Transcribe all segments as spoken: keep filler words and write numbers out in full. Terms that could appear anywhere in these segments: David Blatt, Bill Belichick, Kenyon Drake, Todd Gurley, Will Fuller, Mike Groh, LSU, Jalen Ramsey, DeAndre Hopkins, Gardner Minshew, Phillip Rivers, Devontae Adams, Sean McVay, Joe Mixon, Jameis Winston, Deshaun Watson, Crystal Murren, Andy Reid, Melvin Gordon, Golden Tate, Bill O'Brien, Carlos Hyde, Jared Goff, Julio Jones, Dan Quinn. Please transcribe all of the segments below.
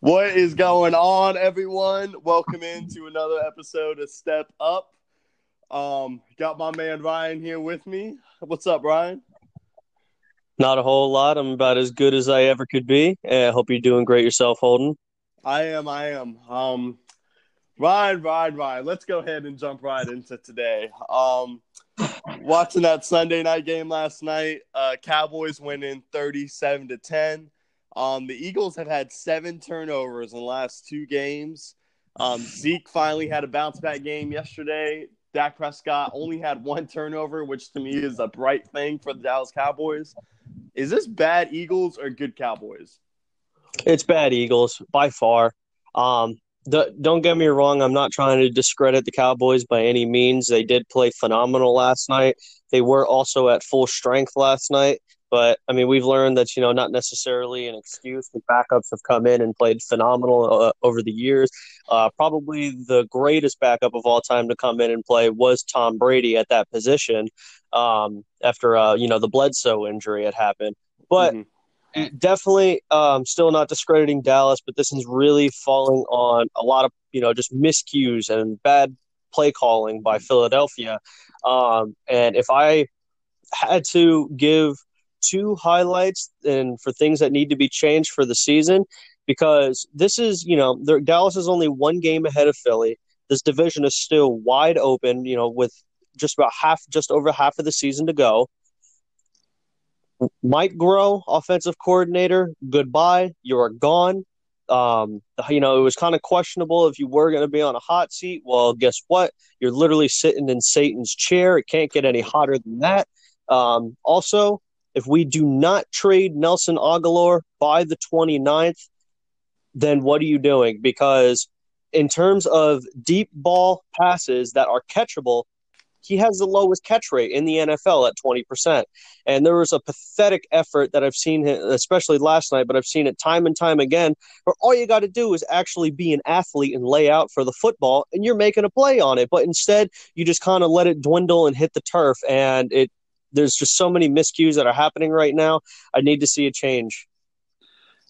What is going on, everyone? Welcome into another episode of Step Up. Um, got my man Ryan here with me. What's up, Ryan? Not a whole lot. I'm about as good as I ever could be. I hope you're doing great yourself, Holden. I am. I am. Um, Ryan, Ryan, Ryan. Let's go ahead and jump right into today. Um, watching that Sunday night game last night, uh, Cowboys winning thirty-seven to ten. Um, the Eagles have had seven turnovers in the last two games. Um, Zeke finally had a bounce-back game yesterday. Dak Prescott only had one turnover, which to me is a bright thing for the Dallas Cowboys. Is this bad Eagles or good Cowboys? It's bad Eagles by far. Um, the, don't get me wrong. I'm not trying to discredit the Cowboys by any means. They did play phenomenal last night. They were also at full strength last night. But, I mean, we've learned that's, you know, not necessarily an excuse. The backups have come in and played phenomenal uh, over the years. Uh, probably the greatest backup of all time to come in and play was Tom Brady at that position um, after, uh, you know, the Bledsoe injury had happened. But mm-hmm. definitely um, still not discrediting Dallas, but this is really falling on a lot of, you know, just miscues and bad play calling by Philadelphia. Um, and if I had to give – two highlights and for things that need to be changed for the season, because this is, you know, Dallas is only one game ahead of Philly. This division is still wide open, you know, with just about half, just over half of the season to go. Mike Groh, offensive coordinator, goodbye. You are gone. Um, you know, it was kind of questionable if you were going to be on a hot seat. Well, guess what? You're literally sitting in Satan's chair. It can't get any hotter than that. Um, also, if we do not trade Nelson Aguilar by the twenty-ninth, then what are you doing? Because in terms of deep ball passes that are catchable, he has the lowest catch rate in the N F L at twenty percent. And there was a pathetic effort that I've seen, especially last night, but I've seen it time and time again, where all you got to do is actually be an athlete and lay out for the football, and you're making a play on it. But instead, you just kind of let it dwindle and hit the turf, and it there's just so many miscues that are happening right now. I need to see a change.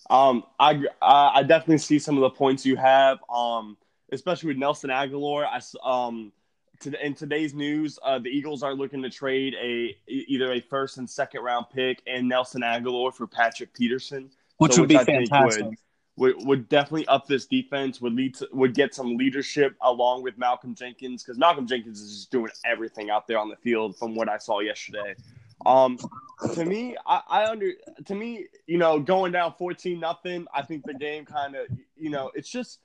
Um, I I definitely see some of the points you have, um, especially with Nelson Aguilar. I, um, to, in today's news, uh, the Eagles are looking to trade a either a first and second round pick and Nelson Aguilar for Patrick Peterson, which so, would which be I fantastic. Think would, would would definitely up this defense. Would lead to, would get some leadership along with Malcolm Jenkins, because Malcolm Jenkins is just doing everything out there on the field from what I saw yesterday. Um, to me, I, I under to me, you know, going down fourteen nothing, I think the game kind of, you know, it's just,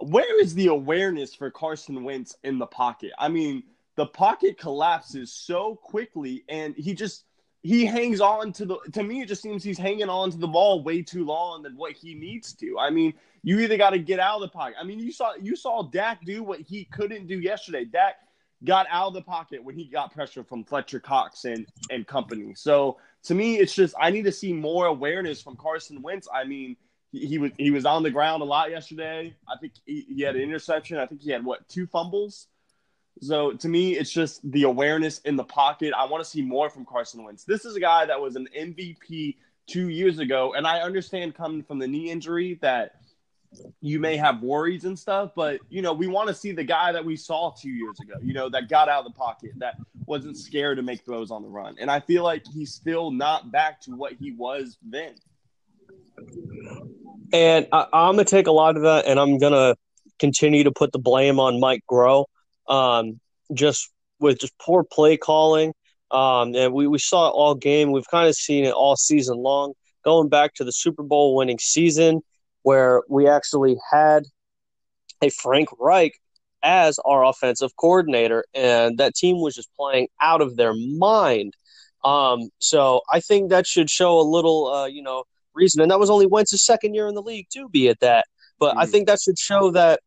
where is the awareness for Carson Wentz in the pocket? I mean, the pocket collapses so quickly, and he just he hangs on to the. To me, it just seems he's hanging on to the ball way too long than what he needs to. I mean, you either got to get out of the pocket. I mean, you saw you saw Dak do what he couldn't do yesterday. Dak got out of the pocket when he got pressure from Fletcher Cox and, and company. So, to me, it's just I need to see more awareness from Carson Wentz. I mean, he, he was he was on the ground a lot yesterday. I think he, he had an interception. I think he had, what, two fumbles? So, to me, it's just the awareness in the pocket. I want to see more from Carson Wentz. This is a guy that was an M V P two years ago, and I understand coming from the knee injury that you may have worries and stuff, but, you know, we want to see the guy that we saw two years ago, you know, that got out of the pocket, that wasn't scared to make throws on the run. And I feel like he's still not back to what he was then. And I, I'm going to take a lot of that, and I'm going to continue to put the blame on Mike Groh, um, just with just poor play calling. Um, and we, we saw it all game. We've kind of seen it all season long, going back to the Super Bowl winning season, where we actually had a Frank Reich as our offensive coordinator, and that team was just playing out of their mind. Um, so I think that should show a little, uh, you know, reason. And that was only Wentz's second year in the league to be at that. But mm-hmm. I think that should show that,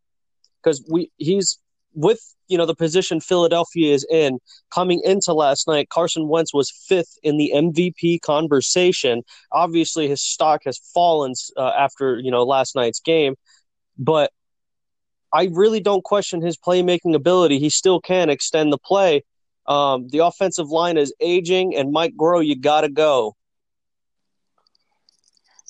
because we he's with, you know, the position Philadelphia is in, coming into last night, Carson Wentz was fifth in the M V P conversation. Obviously, his stock has fallen uh, after, you know, last night's game. But I really don't question his playmaking ability. He still can extend the play. Um, the offensive line is aging, and Mike Groh, you got to go.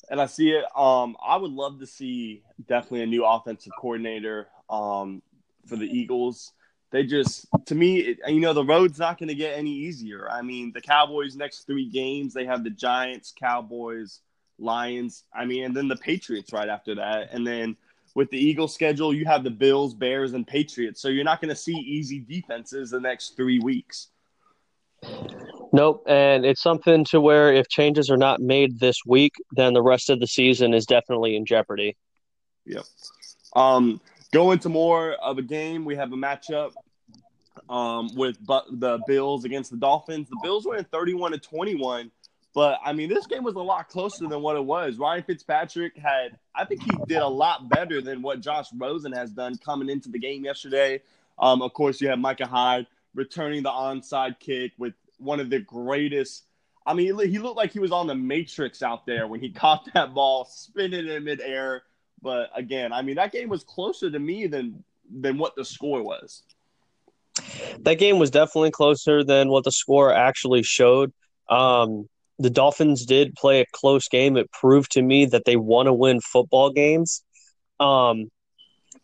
and I see it. Um, I would love to see definitely a new offensive coordinator um, for the Eagles. They just, to me, it, you know, the road's not going to get any easier. I mean, the Cowboys next three games, they have the Giants, Cowboys, Lions. I mean, and then the Patriots right after that. And then with the Eagles schedule, you have the Bills, Bears, and Patriots. So you're not going to see easy defenses the next three weeks. Nope. And it's something to where if changes are not made this week, then the rest of the season is definitely in jeopardy. Yep. Um, Going to more of a game, we have a matchup um, with bu- the Bills against the Dolphins. The Bills were in thirty-one to twenty-one, but, I mean, this game was a lot closer than what it was. Ryan Fitzpatrick had – I think he did a lot better than what Josh Rosen has done coming into the game yesterday. Um, of course, you have Micah Hyde returning the onside kick with one of the greatest – I mean, he looked like he was on the Matrix out there when he caught that ball, spinning it in midair. But, again, I mean, that game was closer to me than than what the score was. That game was definitely closer than what the score actually showed. Um, the Dolphins did play a close game. It proved to me that they want to win football games. Um,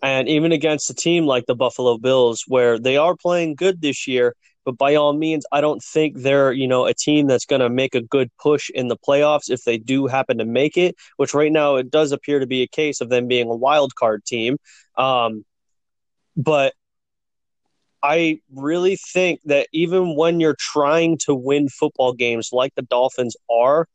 and even against a team like the Buffalo Bills, where they are playing good this year, but by all means, I don't think they're, you know, a team that's going to make a good push in the playoffs if they do happen to make it, which right now it does appear to be a case of them being a wild card team. Um, but I really think that even when you're trying to win football games like the Dolphins are,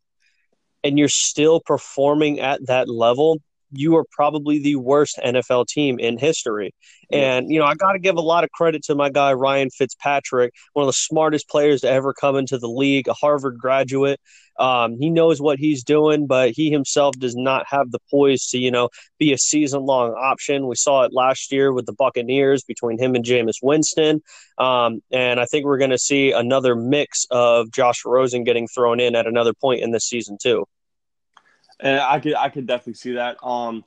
and you're still performing at that level, you are probably the worst N F L team in history. And, you know, I got to give a lot of credit to my guy, Ryan Fitzpatrick, one of the smartest players to ever come into the league, a Harvard graduate. Um, he knows what he's doing, but he himself does not have the poise to, you know, be a season-long option. We saw it last year with the Buccaneers between him and Jameis Winston. Um, and I think we're going to see another mix of Josh Rosen getting thrown in at another point in this season, too. And I could I could definitely see that. Um,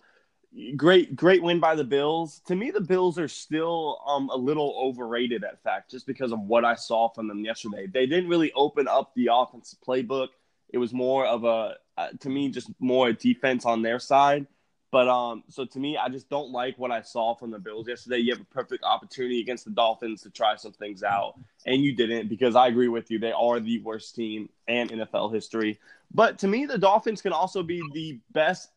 great great win by the Bills. To me, the Bills are still um, a little overrated at fact, just because of what I saw from them yesterday. They didn't really open up the offensive playbook. It was more of a uh, to me just more defense on their side. But um, so to me, I just don't like what I saw from the Bills yesterday. You have a perfect opportunity against the Dolphins to try some things out, and you didn't, because I agree with you. They are the worst team in N F L history. But to me, the Dolphins can also be the best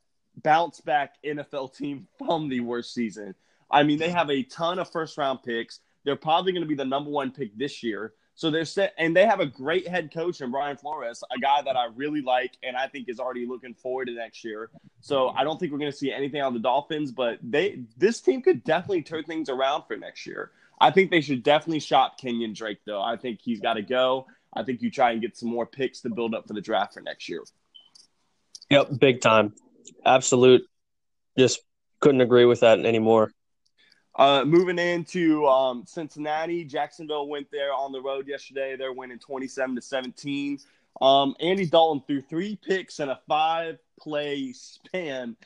bounce-back N F L team from the worst season. I mean, they have a ton of first-round picks. They're probably going to be the number one pick this year. So they're set, and they have a great head coach in Brian Flores, a guy that I really like and I think is already looking forward to next year. So I don't think we're going to see anything on the Dolphins, but they this team could definitely turn things around for next year. I think they should definitely shop Kenyon Drake, though. I think he's got to go. I think you try and get some more picks to build up for the draft for next year. Yep, big time. Absolute. Just couldn't agree with that anymore. Uh, moving into um, Cincinnati, Jacksonville went there on the road yesterday. They're winning twenty-seven to seventeen. Um, Andy Dalton threw three picks in a five-play span.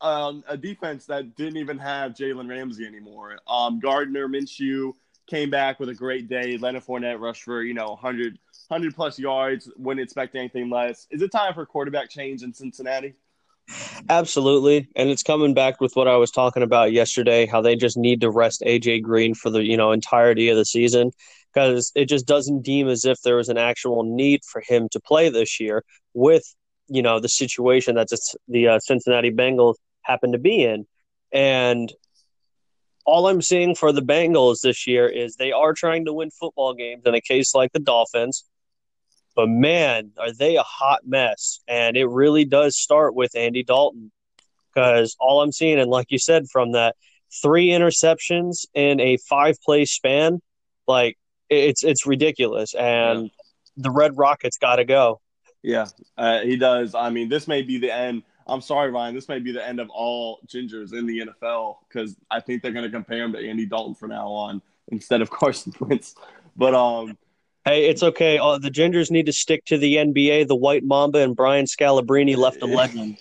Um, a defense that didn't even have Jalen Ramsey anymore. Um, Gardner Minshew came back with a great day. Leonard Fournette rushed for you know one hundred, one hundred plus yards. Wouldn't expect anything less. Is it time for quarterback change in Cincinnati? Absolutely, and it's coming back with what I was talking about yesterday, how they just need to rest A J Green for the you know entirety of the season, because it just doesn't deem as if there was an actual need for him to play this year with you know the situation that the uh, Cincinnati Bengals happen to be in. And all I'm seeing for the Bengals this year is they are trying to win football games in a case like the Dolphins. But, man, are they a hot mess. And it really does start with Andy Dalton, because all I'm seeing, and like you said, from that, three interceptions in a five-play span, like, it's it's ridiculous. And yeah. The Red Rocket's got to go. Yeah, uh, he does. I mean, this may be the end. I'm sorry, Ryan. This may be the end of all gingers in the N F L, because I think they're going to compare him to Andy Dalton from now on instead of Carson Wentz. But, um... hey, it's okay. Uh, the Gingers need to stick to the N B A. The White Mamba and Brian Scalabrine left a legend.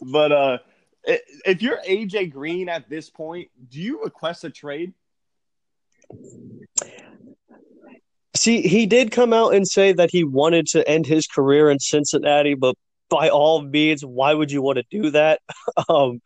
But uh, if you're A J Green at this point, do you request a trade? See, he did come out and say that he wanted to end his career in Cincinnati, but by all means, why would you want to do that? um,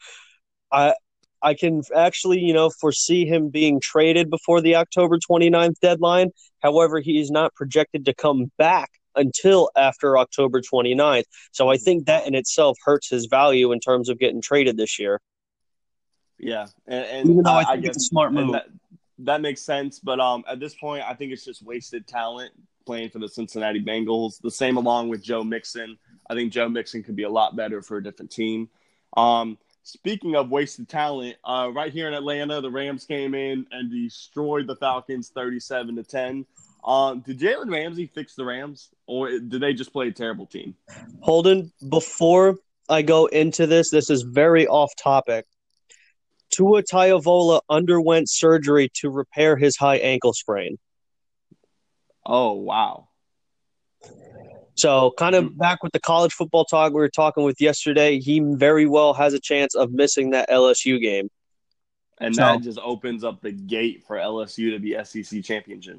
I I can actually, you know, foresee him being traded before the October twenty-ninth deadline. However, he is not projected to come back until after October twenty-ninth. So I think that in itself hurts his value in terms of getting traded this year. Yeah. And, and Even though I, I think I guess, it's a smart move. That, that makes sense. But um, at this point, I think it's just wasted talent playing for the Cincinnati Bengals. The same along with Joe Mixon. I think Joe Mixon could be a lot better for a different team. Um, speaking of wasted talent, uh, right here in Atlanta, the Rams came in and destroyed the Falcons thirty-seven to ten. Um, did Jalen Ramsey fix the Rams, or did they just play a terrible team? Holden, before I go into this, this is very off topic. Tua Tagovailoa underwent surgery to repair his high ankle sprain. Oh, wow. So kind of back with the college football talk we were talking with yesterday, he very well has a chance of missing that L S U game. And so, that just opens up the gate for L S U to be S E C championship.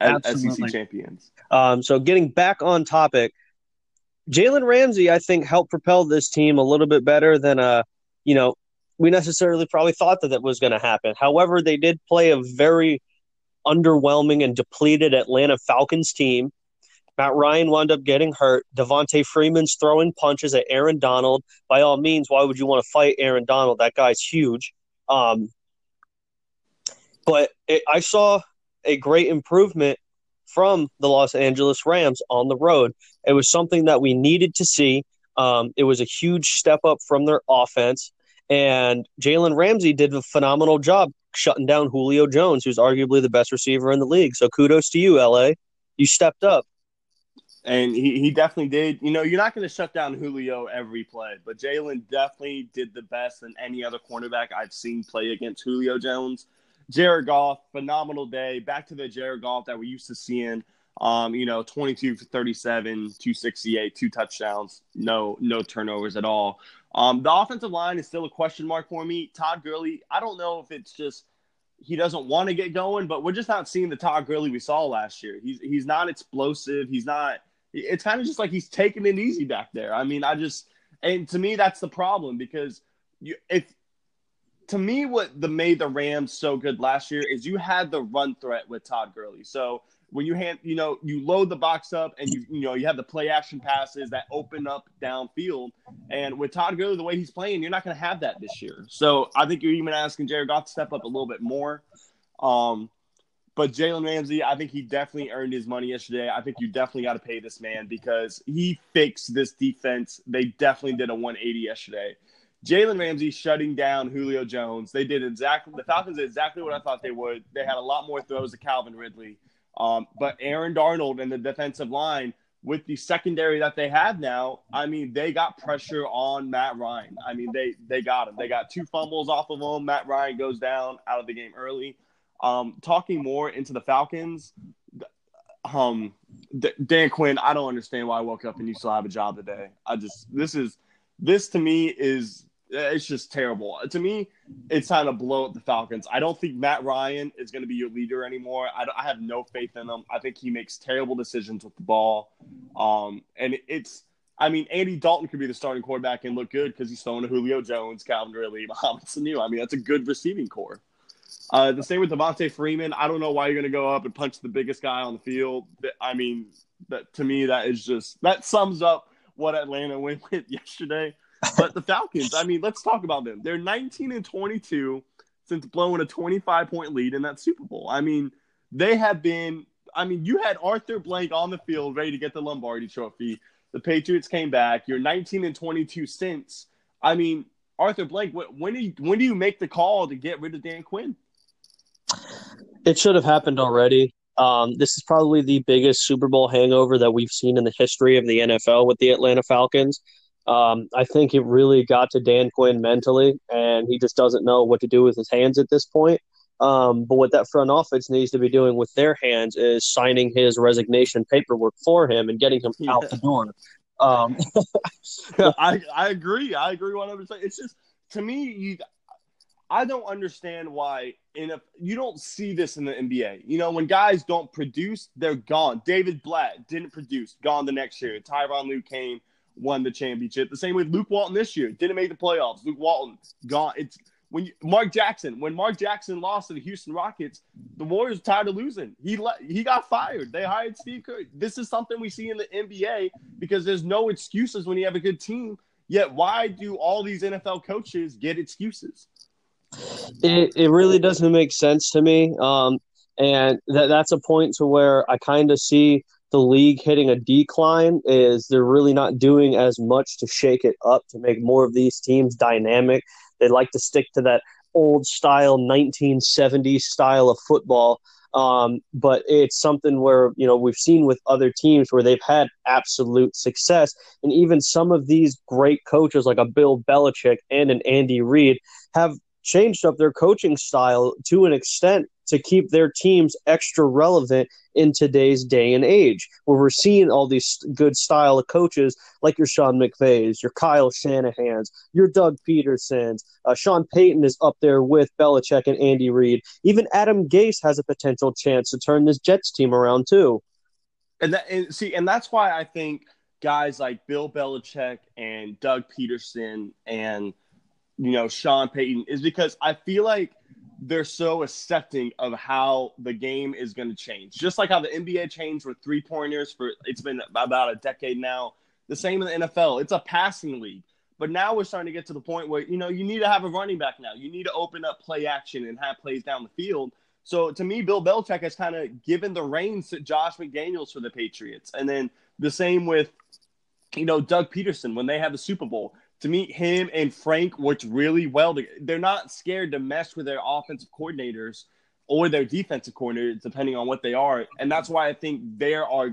Absolutely. S E C champions. Um, so getting back on topic, Jalen Ramsey, I think, helped propel this team a little bit better than, uh, you know, we necessarily probably thought that that was going to happen. However, they did play a very underwhelming and depleted Atlanta Falcons team. Matt Ryan wound up getting hurt. Devontae Freeman's throwing punches at Aaron Donald. By all means, why would you want to fight Aaron Donald? That guy's huge. Um, but it, I saw a great improvement from the Los Angeles Rams on the road. It was something that we needed to see. Um, it was a huge step up from their offense, and Jalen Ramsey did a phenomenal job shutting down Julio Jones, who's arguably the best receiver in the league. So kudos to you, L A. You stepped up. And he, he definitely did. You know, you're not going to shut down Julio every play, but Jalen definitely did the best than any other cornerback I've seen play against Julio Jones. Jared Goff, phenomenal day. Back to the Jared Goff that we're used to seeing. Um, you know, twenty-two for thirty-seven, two sixty-eight, two touchdowns, no no turnovers at all. Um, the offensive line is still a question mark for me. Todd Gurley, I don't know if it's just he doesn't want to get going, but we're just not seeing the Todd Gurley we saw last year. He's he's not explosive. He's not – it's kind of just like he's taking it easy back there. I mean, I just – and to me, that's the problem because you, if – to me, what the, made the Rams so good last year is you had the run threat with Todd Gurley. So when you hand, you know, you load the box up and you, you know, you have the play action passes that open up downfield. And with Todd Gurley, the way he's playing, you're not going to have that this year. So I think you're even asking Jared Goff to step up a little bit more. Um, but Jalen Ramsey, I think he definitely earned his money yesterday. I think you definitely got to pay this man because he fixed this defense. They definitely did a one eighty yesterday. Jalen Ramsey shutting down Julio Jones. They did exactly – the Falcons did exactly what I thought they would. They had a lot more throws to Calvin Ridley. Um, but Aaron Donald and the defensive line, with the secondary that they have now, I mean, they got pressure on Matt Ryan. I mean, they they got him. They got two fumbles off of him. Matt Ryan goes down out of the game early. Um, talking more into the Falcons, um, D- Dan Quinn, I don't understand why I woke up and you still have a job today. I just – this is – this to me is – it's just terrible. To me, it's time to blow up the Falcons. I don't think Matt Ryan is going to be your leader anymore. I, I have no faith in him. I think he makes terrible decisions with the ball. Um, and it's – I mean, Andy Dalton could be the starting quarterback and look good because he's throwing to Julio Jones, Calvin Ridley, Mohamed Sanu. I mean, that's a good receiving core. Uh, the same with Devontae Freeman. I don't know why you're going to go up and punch the biggest guy on the field. I mean, that, to me, that is just – that sums up what Atlanta went with yesterday. But the Falcons, I mean, let's talk about them. They're nineteen and twenty-two since blowing a twenty-five point lead in that Super Bowl. I mean, they have been – I mean, you had Arthur Blank on the field ready to get the Lombardi Trophy. The Patriots came back. You're nineteen and twenty-two since. I mean, Arthur Blank, when do you, when do you make the call to get rid of Dan Quinn? It should have happened already. Um, this is probably the biggest Super Bowl hangover that we've seen in the history of the N F L with the Atlanta Falcons. Um, I think it really got to Dan Quinn mentally, and he just doesn't know what to do with his hands at this point. Um, but what that front office needs to be doing with their hands is signing his resignation paperwork for him and getting him yeah. out the door. Um, I, I agree. I agree one hundred percent. It's just, to me, you, I don't understand why in a, you don't see this in the N B A. You know, when guys don't produce, they're gone. David Blatt didn't produce, gone the next year. Tyronn Lue came, won the championship. The same with Luke Walton this year. Didn't make the playoffs. Luke Walton, gone. It's when you, Mark Jackson, when Mark Jackson lost to the Houston Rockets, the Warriors were tired of losing. He le- he got fired. They hired Steve Kerr. This is something we see in the N B A because there's no excuses when you have a good team. Yet why do all these N F L coaches get excuses? It it really doesn't make sense to me. Um, and th- that's a point to where I kind of see the league hitting a decline is they're really not doing as much to shake it up to make more of these teams dynamic. They like to stick to that old style, nineteen seventies style of football. Um, but it's something where, you know, we've seen with other teams where they've had absolute success. And even some of these great coaches like a Bill Belichick and an Andy Reid have changed up their coaching style to an extent to keep their teams extra relevant in today's day and age, where we're seeing all these good style of coaches like your Sean McVays, your Kyle Shanahan's, your Doug Peterson's. Uh, Sean Payton is up there with Belichick and Andy Reid. Even Adam Gase has a potential chance to turn this Jets team around too. And, that, and see, and that's why I think guys like Bill Belichick and Doug Peterson and, you know, Sean Payton is because I feel like they're so accepting of how the game is going to change. Just like how the N B A changed with three-pointers for it's been about a decade now. The same in the N F L. It's a passing league. But now we're starting to get to the point where, you know, you need to have a running back now. You need to open up play action and have plays down the field. So, to me, Bill Belichick has kind of given the reins to Josh McDaniels for the Patriots. And then the same with, you know, Doug Peterson when they have the Super Bowl. To meet him and Frank worked really well. They're not scared to mess with their offensive coordinators or their defensive coordinators, depending on what they are. And that's why I think there are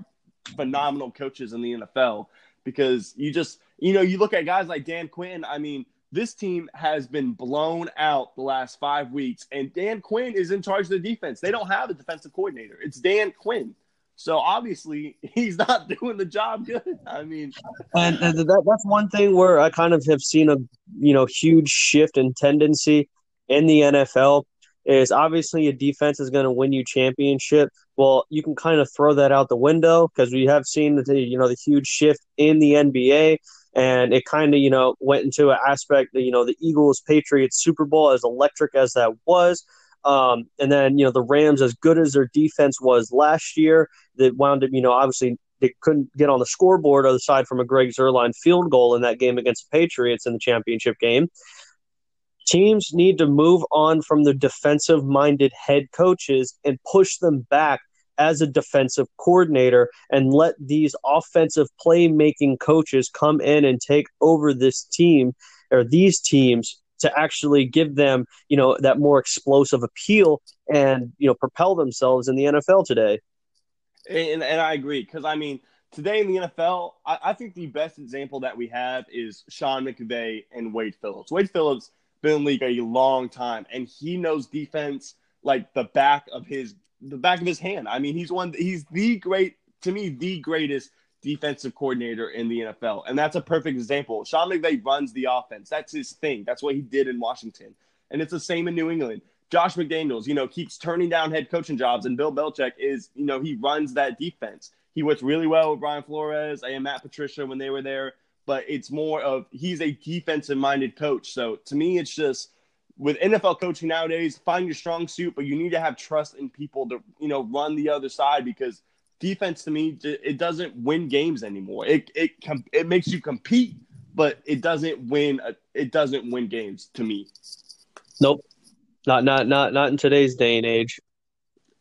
phenomenal coaches in the N F L because you just, you know, you look at guys like Dan Quinn. I mean, this team has been blown out the last five weeks, and Dan Quinn is in charge of the defense. They don't have a defensive coordinator. It's Dan Quinn. So, obviously, he's not doing the job good. I mean. And, and that, that's one thing where I kind of have seen a, you know, huge shift in tendency in the N F L is obviously a defense is going to win you championship. Well, you can kind of throw that out the window because we have seen, the you know, the huge shift in the N B A. And it kind of, you know, went into an aspect that, you know, the Eagles-Patriots Super Bowl, as electric as that was. Um, and then, you know, the Rams, as good as their defense was last year, they wound up, you know, obviously they couldn't get on the scoreboard aside from a Greg Zuerlein field goal in that game against the Patriots in the championship game. Teams need to move on from the defensive-minded head coaches and push them back as a defensive coordinator and let these offensive playmaking coaches come in and take over this team or these teams to actually give them, you know, that more explosive appeal and, you know, propel themselves in the N F L today. And, and I agree because, I mean, today in the N F L, I, I think the best example that we have is Sean McVay and Wade Phillips. Wade Phillips been in the league a long time, and he knows defense like the back of his the back of his hand. I mean, he's one he's the great to me the greatest defensive coordinator in the N F L. And that's a perfect example. Sean McVay runs the offense. That's his thing. That's what he did in Washington. And it's the same in New England. Josh McDaniels, you know, keeps turning down head coaching jobs. And Bill Belichick is, you know, he runs that defense. He works really well with Brian Flores and Matt Patricia when they were there. But it's more of he's a defensive-minded coach. So, to me, it's just with N F L coaching nowadays, find your strong suit, but you need to have trust in people to, you know, run the other side because – defense, to me, it doesn't win games anymore. It it it makes you compete, but it doesn't win. It doesn't win games to me. Nope, not not not not in today's day and age.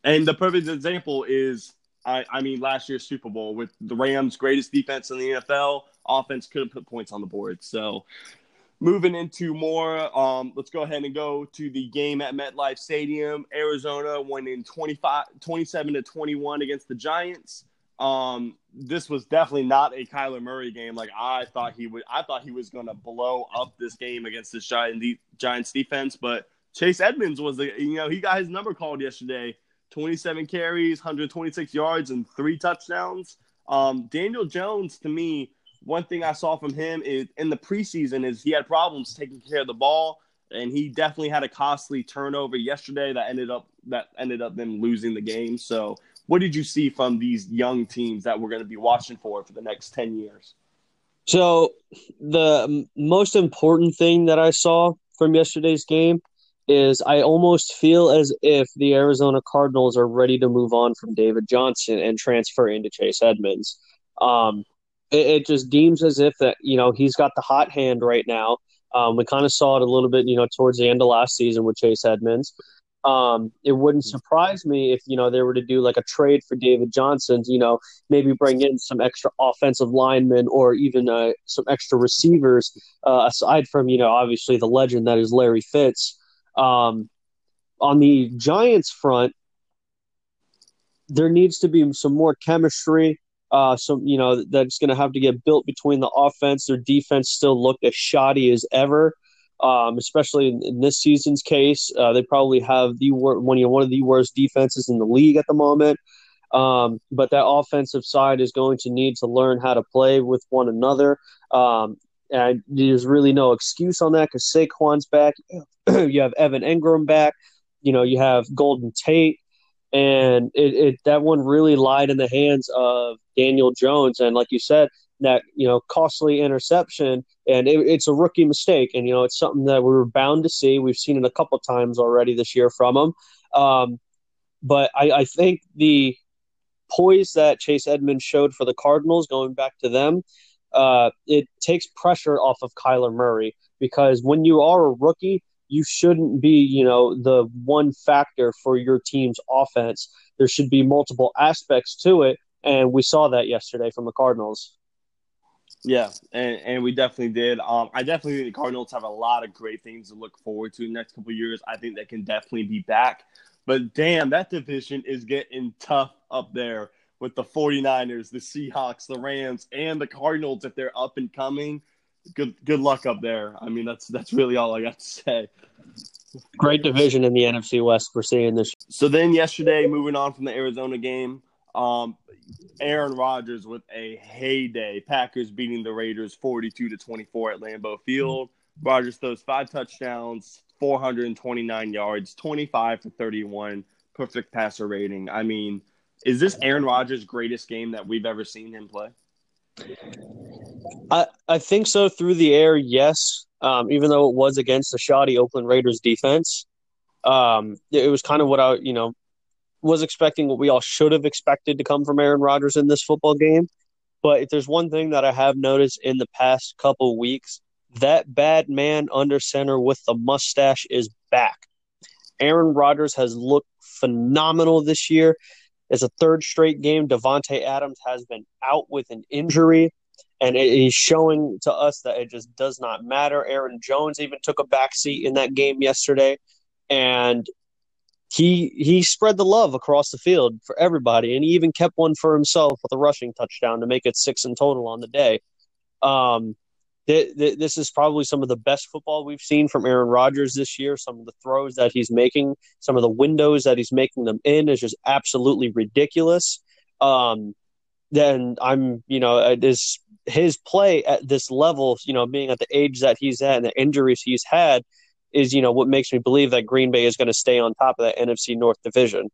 And the perfect example is, I I mean, last year's Super Bowl with the Rams' greatest defense in the N F L. Offense couldn't put points on the board. So, moving into more, um, let's go ahead and go to the game at MetLife Stadium. Arizona went in twenty-five, twenty-seven to twenty-one against the Giants. Um, this was definitely not a Kyler Murray game. Like I thought he would, I thought he was going to blow up this game against this Giant de- Giants defense. But Chase Edmonds was the, you know, he got his number called yesterday. twenty-seven carries, one hundred twenty-six yards, and three touchdowns. Um, Daniel Jones, to me. One thing I saw from him is in the preseason is he had problems taking care of the ball. and he definitely had a costly turnover yesterday that ended up that ended up them losing the game. So what did you see from these young teams that we're going to be watching for for the next ten years? So the most important thing that I saw from yesterday's game is I almost feel as if the Arizona Cardinals are ready to move on from David Johnson and transfer into Chase Edmonds. Um, it, it just deems as if that, you know, he's got the hot hand right now. Um, we kind of saw it a little bit, you know, towards the end of last season with Chase Edmonds. Um, it wouldn't surprise me if, you know, they were to do like a trade for David Johnson, you know, maybe bring in some extra offensive linemen or even uh, some extra receivers, uh, aside from, you know, obviously the legend that is Larry Fitz. Um, on the Giants front, there needs to be some more chemistry. Uh, some, you know, that's going to have to get built between the offense. Their defense still looked as shoddy as ever. Um, especially in, in this season's case, uh, they probably have the wor- one, you know, one of the worst defenses in the league at the moment. Um, but that offensive side is going to need to learn how to play with one another. Um, and there's really no excuse on that because Saquon's back. You have Evan Engram back. You know, you have Golden Tate. And it, it that one really lied in the hands of Daniel Jones. And like you said, that, you know, costly interception, and it, it's a rookie mistake, and, you know, it's something that we were bound to see. We've seen it a couple times already this year from him. Um, but I, I think the poise that Chase Edmonds showed for the Cardinals, going back to them, uh, it takes pressure off of Kyler Murray, because when you are a rookie, you shouldn't be, you know, the one factor for your team's offense. There should be multiple aspects to it, and we saw that yesterday from the Cardinals. Yeah, and, and we definitely did. Um, I definitely think the Cardinals have a lot of great things to look forward to in the next couple of years. I think they can definitely be back. But, damn, that division is getting tough up there with the 49ers, the Seahawks, the Rams, and the Cardinals if they're up and coming. Good good luck up there. I mean, that's that's really all I got to say. Great division in the N F C West we're seeing this year. So then yesterday, moving on from the Arizona game, Um, Aaron Rodgers with a heyday. Packers beating the Raiders forty-two to twenty-four at Lambeau Field. Rodgers throws five touchdowns, four hundred twenty-nine yards, twenty-five for thirty-one, perfect passer rating. I mean, is this Aaron Rodgers' greatest game that we've ever seen him play? I, I think so. Through the air, yes. Um, even though it was against the shoddy Oakland Raiders defense, um, it was kind of what I, you know, was expecting, what we all should have expected to come from Aaron Rodgers in this football game. But if there's one thing that I have noticed in the past couple weeks, that bad man under center with the mustache is back. Aaron Rodgers has looked phenomenal this year. It's a third straight game. Devontae Adams has been out with an injury, and he's showing to us that it just does not matter. Aaron Jones even took a backseat in that game yesterday, and He he spread the love across the field for everybody, and he even kept one for himself with a rushing touchdown to make it six in total on the day. Um, th- th- this is probably some of the best football we've seen from Aaron Rodgers this year. Some of the throws that he's making, some of the windows that he's making them in is just absolutely ridiculous. Um, then I'm, you know, this his play at this level, you know, being at the age that he's at and the injuries he's had, is, you know, what makes me believe that Green Bay is going to stay on top of that N F C North division.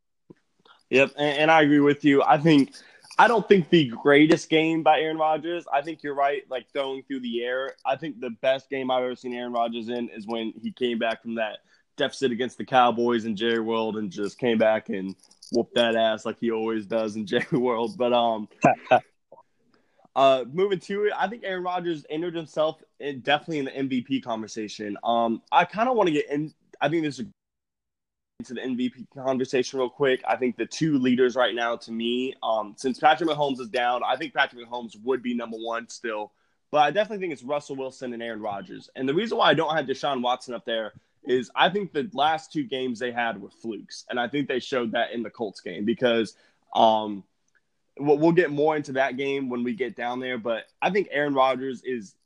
Yep, and, and I agree with you. I think I don't think the greatest game by Aaron Rodgers. I think you're right, like throwing through the air. I think the best game I've ever seen Aaron Rodgers in is when he came back from that deficit against the Cowboys and Jerry World and just came back and whooped that ass like he always does in Jerry World. But um, uh, moving to it, I think Aaron Rodgers entered himself It definitely in the M V P conversation. Um, I kind of want to get in. I think this is into the M V P conversation real quick. I think the two leaders right now, to me, um, since Patrick Mahomes is down, I think Patrick Mahomes would be number one still. But I definitely think it's Russell Wilson and Aaron Rodgers. And the reason why I don't have Deshaun Watson up there is I think the last two games they had were flukes, and I think they showed that in the Colts game because um, we'll get more into that game when we get down there. But I think Aaron Rodgers is.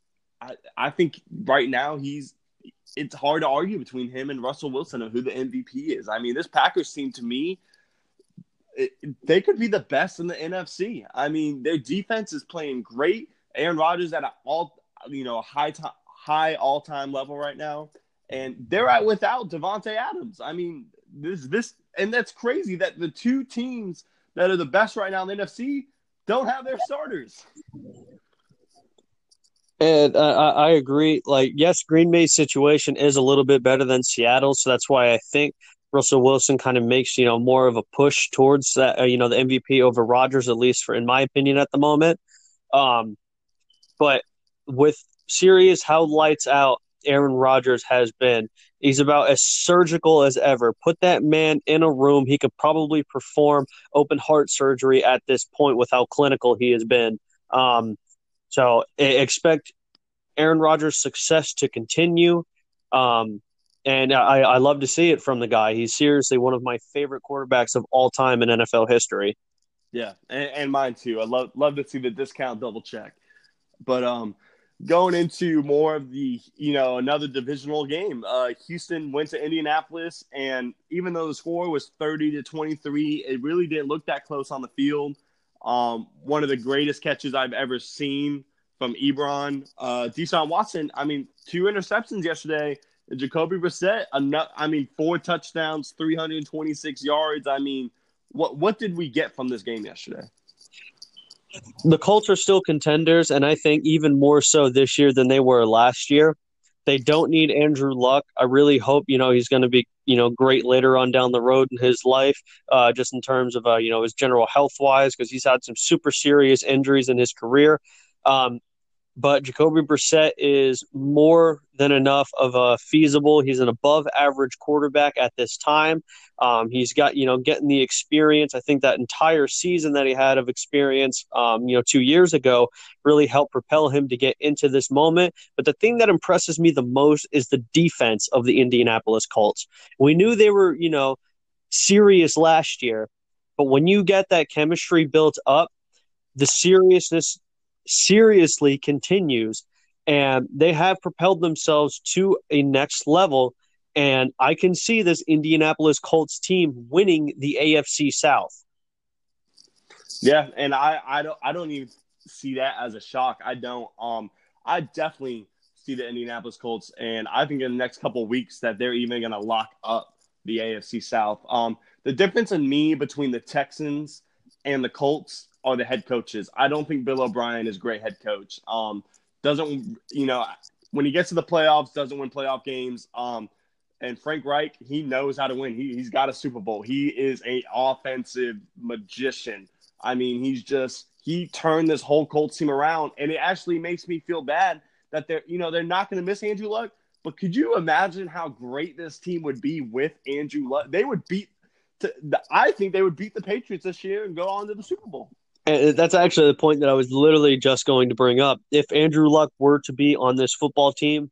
I, I think right now he's – it's hard to argue between him and Russell Wilson of who the M V P is. I mean, this Packers team, to me, it, they could be the best in the N F C. I mean, their defense is playing great. Aaron Rodgers at an all, you know, high, to, high all-time level right now. And they're out without Devontae Adams. I mean, this this and that's crazy that the two teams that are the best right now in the N F C don't have their starters. And uh, I agree. Like, yes, Green Bay's situation is a little bit better than Seattle, so that's why I think Russell Wilson kind of makes, you know, more of a push towards that, uh, you know, the M V P over Rodgers, at least for in my opinion at the moment. Um, but with serious how lights out Aaron Rodgers has been, he's about as surgical as ever. Put that man in a room, he could probably perform open heart surgery at this point with how clinical he has been. Um, So expect Aaron Rodgers' success to continue, um, and I, I love to see it from the guy. He's seriously one of my favorite quarterbacks of all time in N F L history. Yeah, and, and mine too. I love love to see the discount double check. But um, going into more of the, you know, another divisional game, uh, Houston went to Indianapolis, and even though the score was thirty to twenty-three, it really didn't look that close on the field. Um, one of the greatest catches I've ever seen from Ebron. Uh, Deshaun Watson, I mean, two interceptions yesterday. Jacoby Brissett, enough, I mean, four touchdowns, three hundred twenty-six yards. I mean, what what did we get from this game yesterday? The Colts are still contenders, and I think even more so this year than they were last year. They don't need Andrew Luck. I really hope, you know, he's going to be, you know, great later on down the road in his life, uh, just in terms of, uh, you know, his general health-wise, because he's had some super serious injuries in his career. Um, but Jacoby Brissett is more than enough of a feasible. He's an above-average quarterback at this time. Um, he's got, you know, getting the experience. I think that entire season that he had of experience, um, you know, two years ago really helped propel him to get into this moment. But the thing that impresses me the most is the defense of the Indianapolis Colts. We knew they were, you know, serious last year, but when you get that chemistry built up, the seriousness seriously continues, and they have propelled themselves to a next level. And I can see this Indianapolis Colts team winning the A F C South. Yeah, and I, I don't I don't even see that as a shock. I don't. Um, I definitely see the Indianapolis Colts, and I think in the next couple of weeks that they're even going to lock up the A F C South. Um, the difference in me between the Texans and the Colts are the head coaches. I don't think Bill O'Brien is a great head coach. Um, doesn't you know when he gets to the playoffs, doesn't win playoff games. Um. And Frank Reich, he knows how to win. He, he's got a Super Bowl. He is an offensive magician. I mean, he's just – he turned this whole Colts team around, and it actually makes me feel bad that they're – you know, they're not going to miss Andrew Luck. But could you imagine how great this team would be with Andrew Luck? They would beat – I think they would beat the Patriots this year and go on to the Super Bowl. And that's actually the point that I was literally just going to bring up. If Andrew Luck were to be on this football team,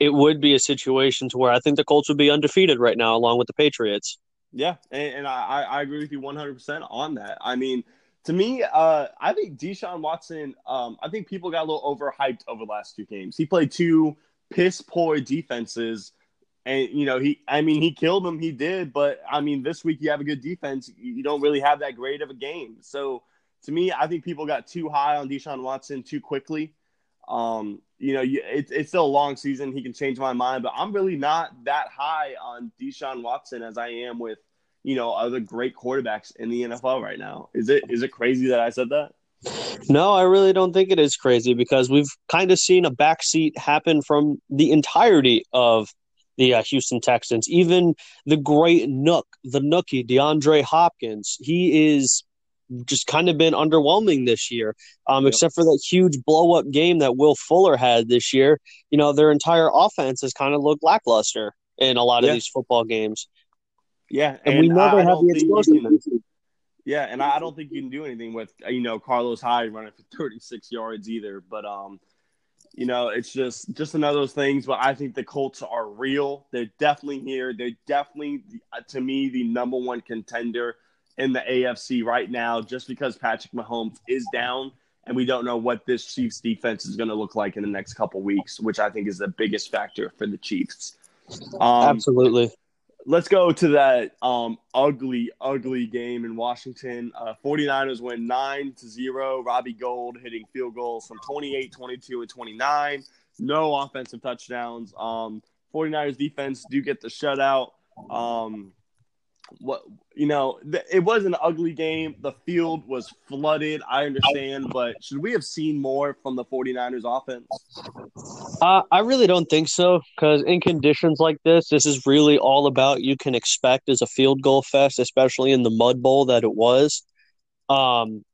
it would be a situation to where I think the Colts would be undefeated right now, along with the Patriots. Yeah, and, and I, I agree with you one hundred percent on that. I mean, to me, uh, I think Deshaun Watson, um, I think people got a little overhyped over the last two games. He played two piss-poor defenses, and, you know, he. I mean, he killed them, he did, but, I mean, this week you have a good defense. You don't really have that great of a game. So, to me, I think people got too high on Deshaun Watson too quickly. Um, you know, it, it's still a long season. He can change my mind, but I'm really not that high on Deshaun Watson as I am with, you know, other great quarterbacks in the N F L right now. Is it is it crazy that I said that? No, I really don't think it is crazy because we've kind of seen a backseat happen from the entirety of the uh, Houston Texans. Even the great Nook, the Nookie, DeAndre Hopkins, he is just kind of been underwhelming this year, um, yep. except for that huge blow-up game that Will Fuller had this year. You know, their entire offense has kind of looked lackluster in a lot of yeah. these football games. Yeah, and, and we never have the explosion. Yeah, and I don't think you can do anything with, you know, Carlos Hyde running for thirty-six yards either. But, um, you know, it's just, just another of those things. But I think the Colts are real. They're definitely here. They're definitely, to me, the number one contender in the A F C right now, just because Patrick Mahomes is down and we don't know what this Chiefs defense is going to look like in the next couple weeks, which I think is the biggest factor for the Chiefs. Um, Absolutely. Let's go to that um, ugly, ugly game in Washington. Uh, 49ers win nine to zero. Robbie Gould hitting field goals from twenty-eight, twenty-two, and twenty-nine. No offensive touchdowns. Um, forty-niners defense do get the shutout. Um, what you know, th- it was an ugly game. The field was flooded. I understand, but should we have seen more from the forty-niners offense? Uh, I really don't think so, because in conditions like this, this is really all about you can expect as a field goal fest, especially in the Mud Bowl that it was. Um,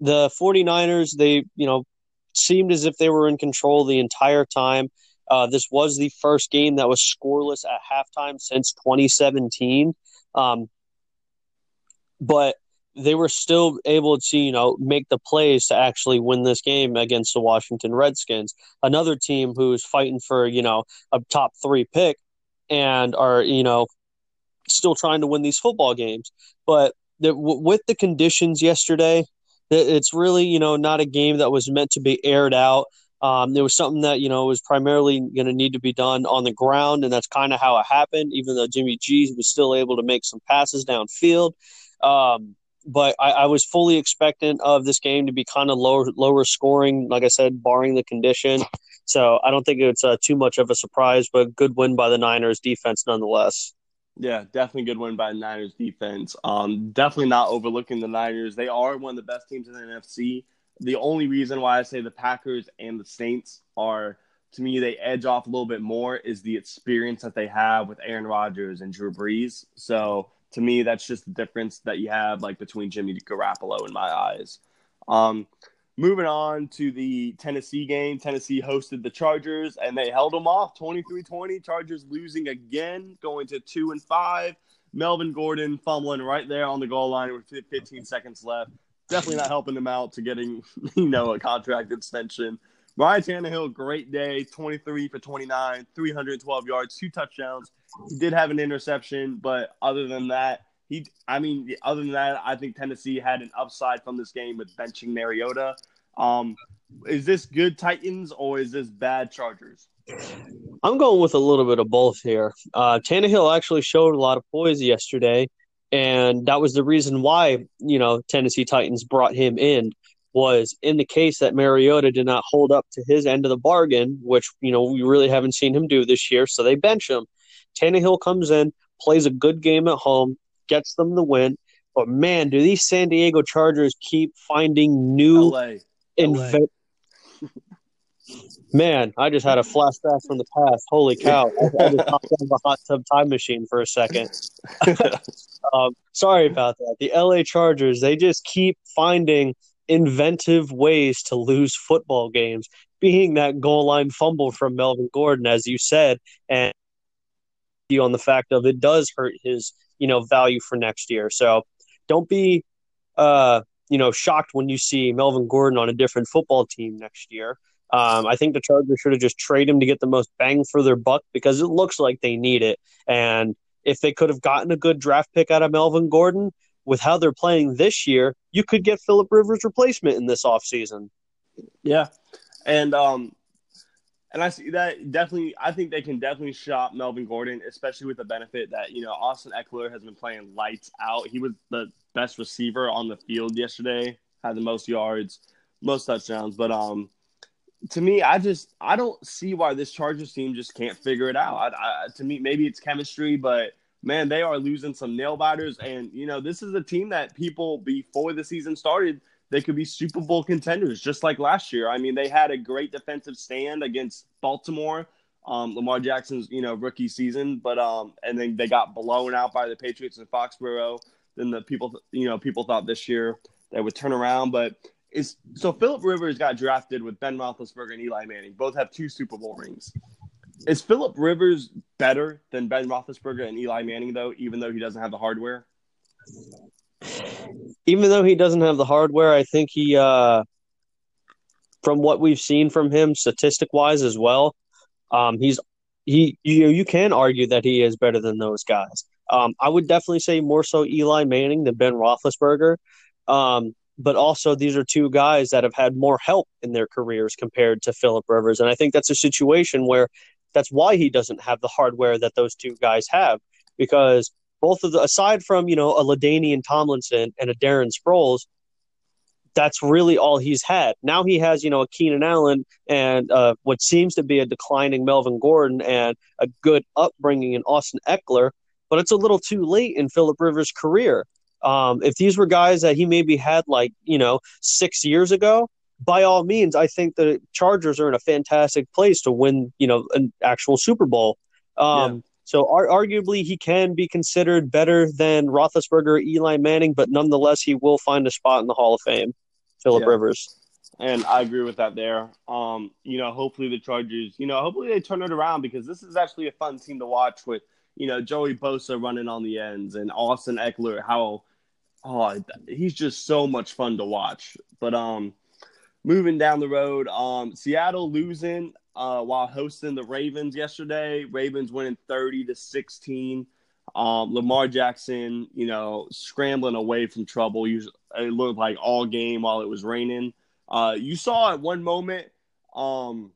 the forty-niners, they, you know, seemed as if they were in control the entire time. Uh, this was the first game that was scoreless at halftime since twenty seventeen. Um, but they were still able to, you know, make the plays to actually win this game against the Washington Redskins, another team who's fighting for, you know, a top three pick and are, you know, still trying to win these football games. But the, w- with the conditions yesterday, it's really, you know, not a game that was meant to be aired out. Um, there was something that, you know, was primarily going to need to be done on the ground, and that's kind of how it happened, even though Jimmy G was still able to make some passes downfield. Um, but I, I was fully expectant of this game to be kind of lower, lower scoring, like I said, barring the condition. So I don't think it's uh, too much of a surprise, but good win by the Niners defense nonetheless. Yeah, definitely good win by the Niners defense. Um, definitely not overlooking the Niners. They are one of the best teams in the N F C. The only reason why I say the Packers and the Saints are, to me, they edge off a little bit more is the experience that they have with Aaron Rodgers and Drew Brees. So, to me, that's just the difference that you have, like, between Jimmy Garoppolo in my eyes. Um, moving on to the Tennessee game, Tennessee hosted the Chargers, and they held them off twenty-three twenty. Chargers losing again, going to two and five. Melvin Gordon fumbling right there on the goal line with fifteen seconds left. Definitely not helping them out to getting, you know, a contract extension. Ryan Tannehill, great day, twenty-three for twenty-nine, three hundred twelve yards, two touchdowns. He did have an interception, but other than that, he, I mean, other than that, I think Tennessee had an upside from this game with benching Mariota. Um, is this good Titans or is this bad Chargers? I'm going with a little bit of both here. Uh, Tannehill actually showed a lot of poise yesterday. And that was the reason why, you know, Tennessee Titans brought him in, was in the case that Mariota did not hold up to his end of the bargain, which, you know, we really haven't seen him do this year. So they bench him. Tannehill comes in, plays a good game at home, gets them the win. But, man, do these San Diego Chargers keep finding new invent- Man, I just had a flashback from the past. Holy cow. I, I just popped out of the hot tub time machine for a second. um, sorry about that. The L A Chargers, they just keep finding inventive ways to lose football games, being that goal line fumble from Melvin Gordon, as you said, and on the fact of it does hurt his, you know, value for next year. So don't be, uh, you know, shocked when you see Melvin Gordon on a different football team next year. Um, I think the Chargers should have just traded him to get the most bang for their buck, because it looks like they need it. And if they could have gotten a good draft pick out of Melvin Gordon, with how they're playing this year, you could get Phillip Rivers' replacement in this offseason. Yeah. And um, and I see that definitely – I think they can definitely shop Melvin Gordon, especially with the benefit that, you know, Austin Eckler has been playing lights out. He was the best receiver on the field yesterday, had the most yards, most touchdowns. But – um. To me, I just I don't see why this Chargers team just can't figure it out. I, I, to me, maybe it's chemistry, but, man, they are losing some nail biters. And, you know, this is a team that people, before the season started, they could be Super Bowl contenders, just like last year. I mean, they had a great defensive stand against Baltimore, um, Lamar Jackson's, you know, rookie season. But um, and then they got blown out by the Patriots in Foxborough. Then the people, you know, people thought this year they would turn around, but – Is, so Phillip Rivers got drafted with Ben Roethlisberger and Eli Manning. Both have two Super Bowl rings. Is Phillip Rivers better than Ben Roethlisberger and Eli Manning, though, even though he doesn't have the hardware? Even though he doesn't have the hardware, I think he, uh, from what we've seen from him statistic-wise as well, um, he's he you know, you can argue that he is better than those guys. Um, I would definitely say more so Eli Manning than Ben Roethlisberger. Um But also, these are two guys that have had more help in their careers compared to Phillip Rivers. And I think that's a situation where that's why he doesn't have the hardware that those two guys have, because both of the, aside from, you know, a LaDainian Tomlinson and a Darren Sproles, that's really all he's had. Now he has, you know, a Keenan Allen and uh, what seems to be a declining Melvin Gordon and a good upbringing in Austin Eckler, but it's a little too late in Phillip Rivers' career. Um, if these were guys that he maybe had like, you know, six years ago, by all means, I think the Chargers are in a fantastic place to win, you know, an actual Super Bowl. Um, yeah. So ar- arguably he can be considered better than Roethlisberger or Eli Manning, but nonetheless, he will find a spot in the Hall of Fame, Phillip yeah. Rivers. And I agree with that there. Um, you know, hopefully the Chargers, you know, hopefully they turn it around, because this is actually a fun team to watch with, you know, Joey Bosa running on the ends and Austin Eckler, how oh, he's just so much fun to watch. But um, moving down the road, um, Seattle losing uh, while hosting the Ravens yesterday. Ravens winning thirty to sixteen. Um, Lamar Jackson, you know, scrambling away from trouble. It looked like all game while it was raining. Uh, you saw at one moment um,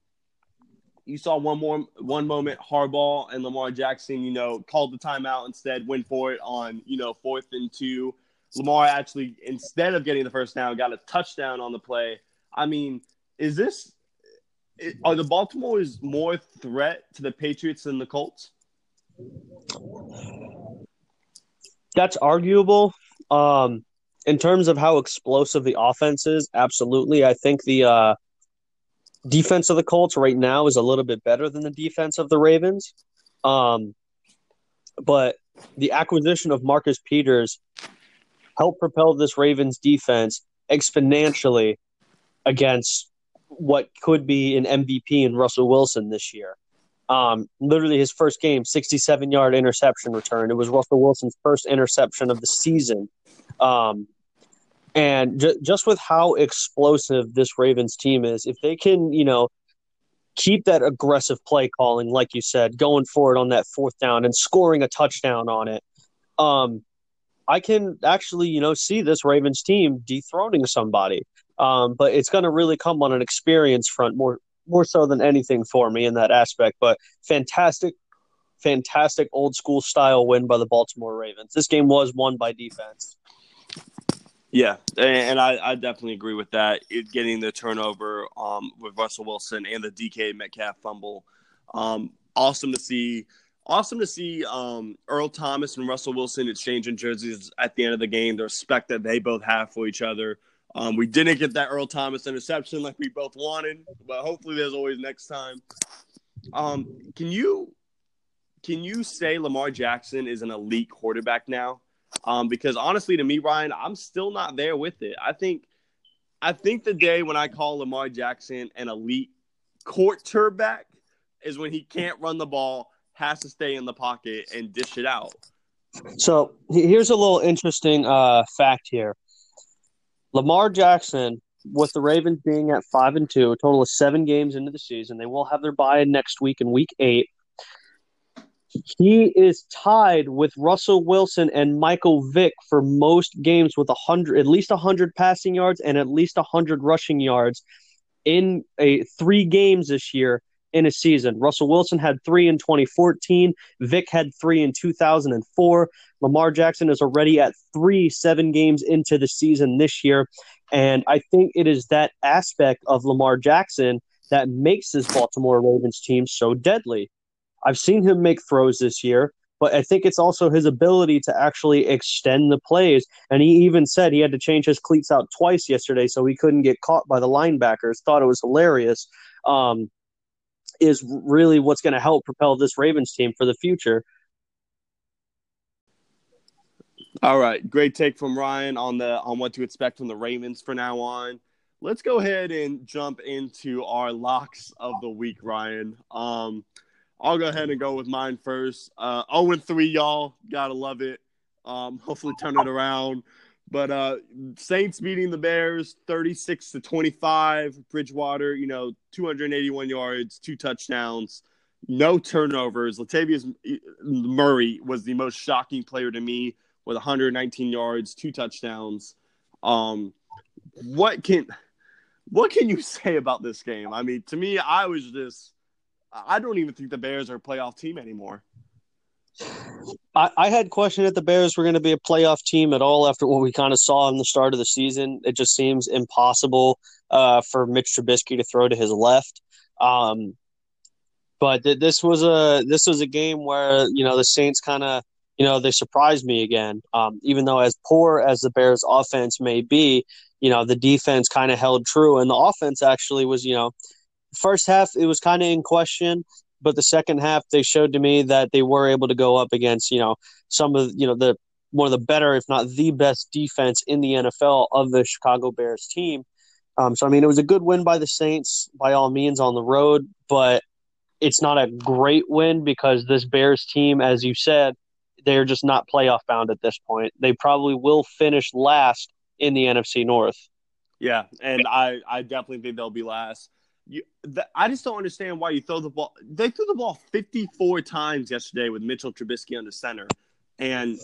– You saw one more one moment Harbaugh and Lamar Jackson, you know, called the timeout instead, went for it on, you know, fourth and two. Lamar actually, instead of getting the first down, got a touchdown on the play. I mean, is this – are the Baltimore's more threat to the Patriots than the Colts? That's arguable. Um, in terms of how explosive the offense is, absolutely. I think the uh, – defense of the Colts right now is a little bit better than the defense of the Ravens. Um, but the acquisition of Marcus Peters helped propel this Ravens defense exponentially against what could be an M V P in Russell Wilson this year. Um, literally his first game, sixty-seven-yard interception return. It was Russell Wilson's first interception of the season. Um And ju- just with how explosive this Ravens team is, if they can, you know, keep that aggressive play calling, like you said, going for it on that fourth down and scoring a touchdown on it, um, I can actually, you know, see this Ravens team dethroning somebody. Um, but it's going to really come on an experience front more more so than anything for me in that aspect. But fantastic, fantastic old school style win by the Baltimore Ravens. This game was won by defense. Yeah, and I, I definitely agree with that. It, getting the turnover um, with Russell Wilson and the D K Metcalf fumble, um, awesome to see. Awesome to see um, Earl Thomas and Russell Wilson exchanging jerseys at the end of the game. The respect that they both have for each other. Um, we didn't get that Earl Thomas interception like we both wanted, but hopefully there's always next time. Um, can you can you say Lamar Jackson is an elite quarterback now? Um, because honestly, to me, Ryan, I'm still not there with it. I think, I think the day when I call Lamar Jackson an elite quarterback is when he can't run the ball, has to stay in the pocket and dish it out. So here's a little interesting uh, fact here: Lamar Jackson, with the Ravens being at five and two, a total of seven games into the season, they will have their bye next week in Week Eight. He is tied with Russell Wilson and Michael Vick for most games with one hundred, at least one hundred passing yards and at least one hundred rushing yards in a three games this year in a season. Russell Wilson had three in twenty fourteen. Vick had three in two thousand four. Lamar Jackson is already at three, seven games into the season this year. And I think it is that aspect of Lamar Jackson that makes this Baltimore Ravens team so deadly. I've seen him make throws this year, but I think it's also his ability to actually extend the plays. And he even said he had to change his cleats out twice yesterday so he couldn't get caught by the linebackers. Thought it was hilarious. Um, is really what's going to help propel this Ravens team for the future. All right, great take from Ryan on the on what to expect from the Ravens for now on. Let's go ahead and jump into our locks of the week, Ryan. Um, I'll go ahead and go with mine first. Uh, oh and three, y'all. Gotta love it. Um, hopefully turn it around. But uh, Saints beating the Bears thirty-six to twenty-five. Bridgewater, you know, two hundred eighty-one yards, two touchdowns, no turnovers. Latavius Murray was the most shocking player to me with one hundred nineteen yards, two touchdowns. Um, what can what can you say about this game? I mean, to me, I was just – I don't even think the Bears are a playoff team anymore. I, I had questioned if the Bears were going to be a playoff team at all after what we kind of saw in the start of the season. It just seems impossible uh, for Mitch Trubisky to throw to his left. Um, but th- this was a this was a game where, you know, the Saints kind of, you know, they surprised me again. Um, even though as poor as the Bears' offense may be, you know, the defense kind of held true. And the offense actually was, you know, first half it was kind of in question. But the second half, they showed to me that they were able to go up against, you know, some of, you know, the one of the better, if not the best defense in the N F L of the Chicago Bears team. Um, so, I mean, it was a good win by the Saints, by all means, on the road. But it's not a great win because this Bears team, as you said, they're just not playoff bound at this point. They probably will finish last in the N F C North. Yeah, and I, I definitely think they'll be last. You, the, I just don't understand why you throw the ball. They threw the ball fifty-four times yesterday with Mitchell Trubisky under center and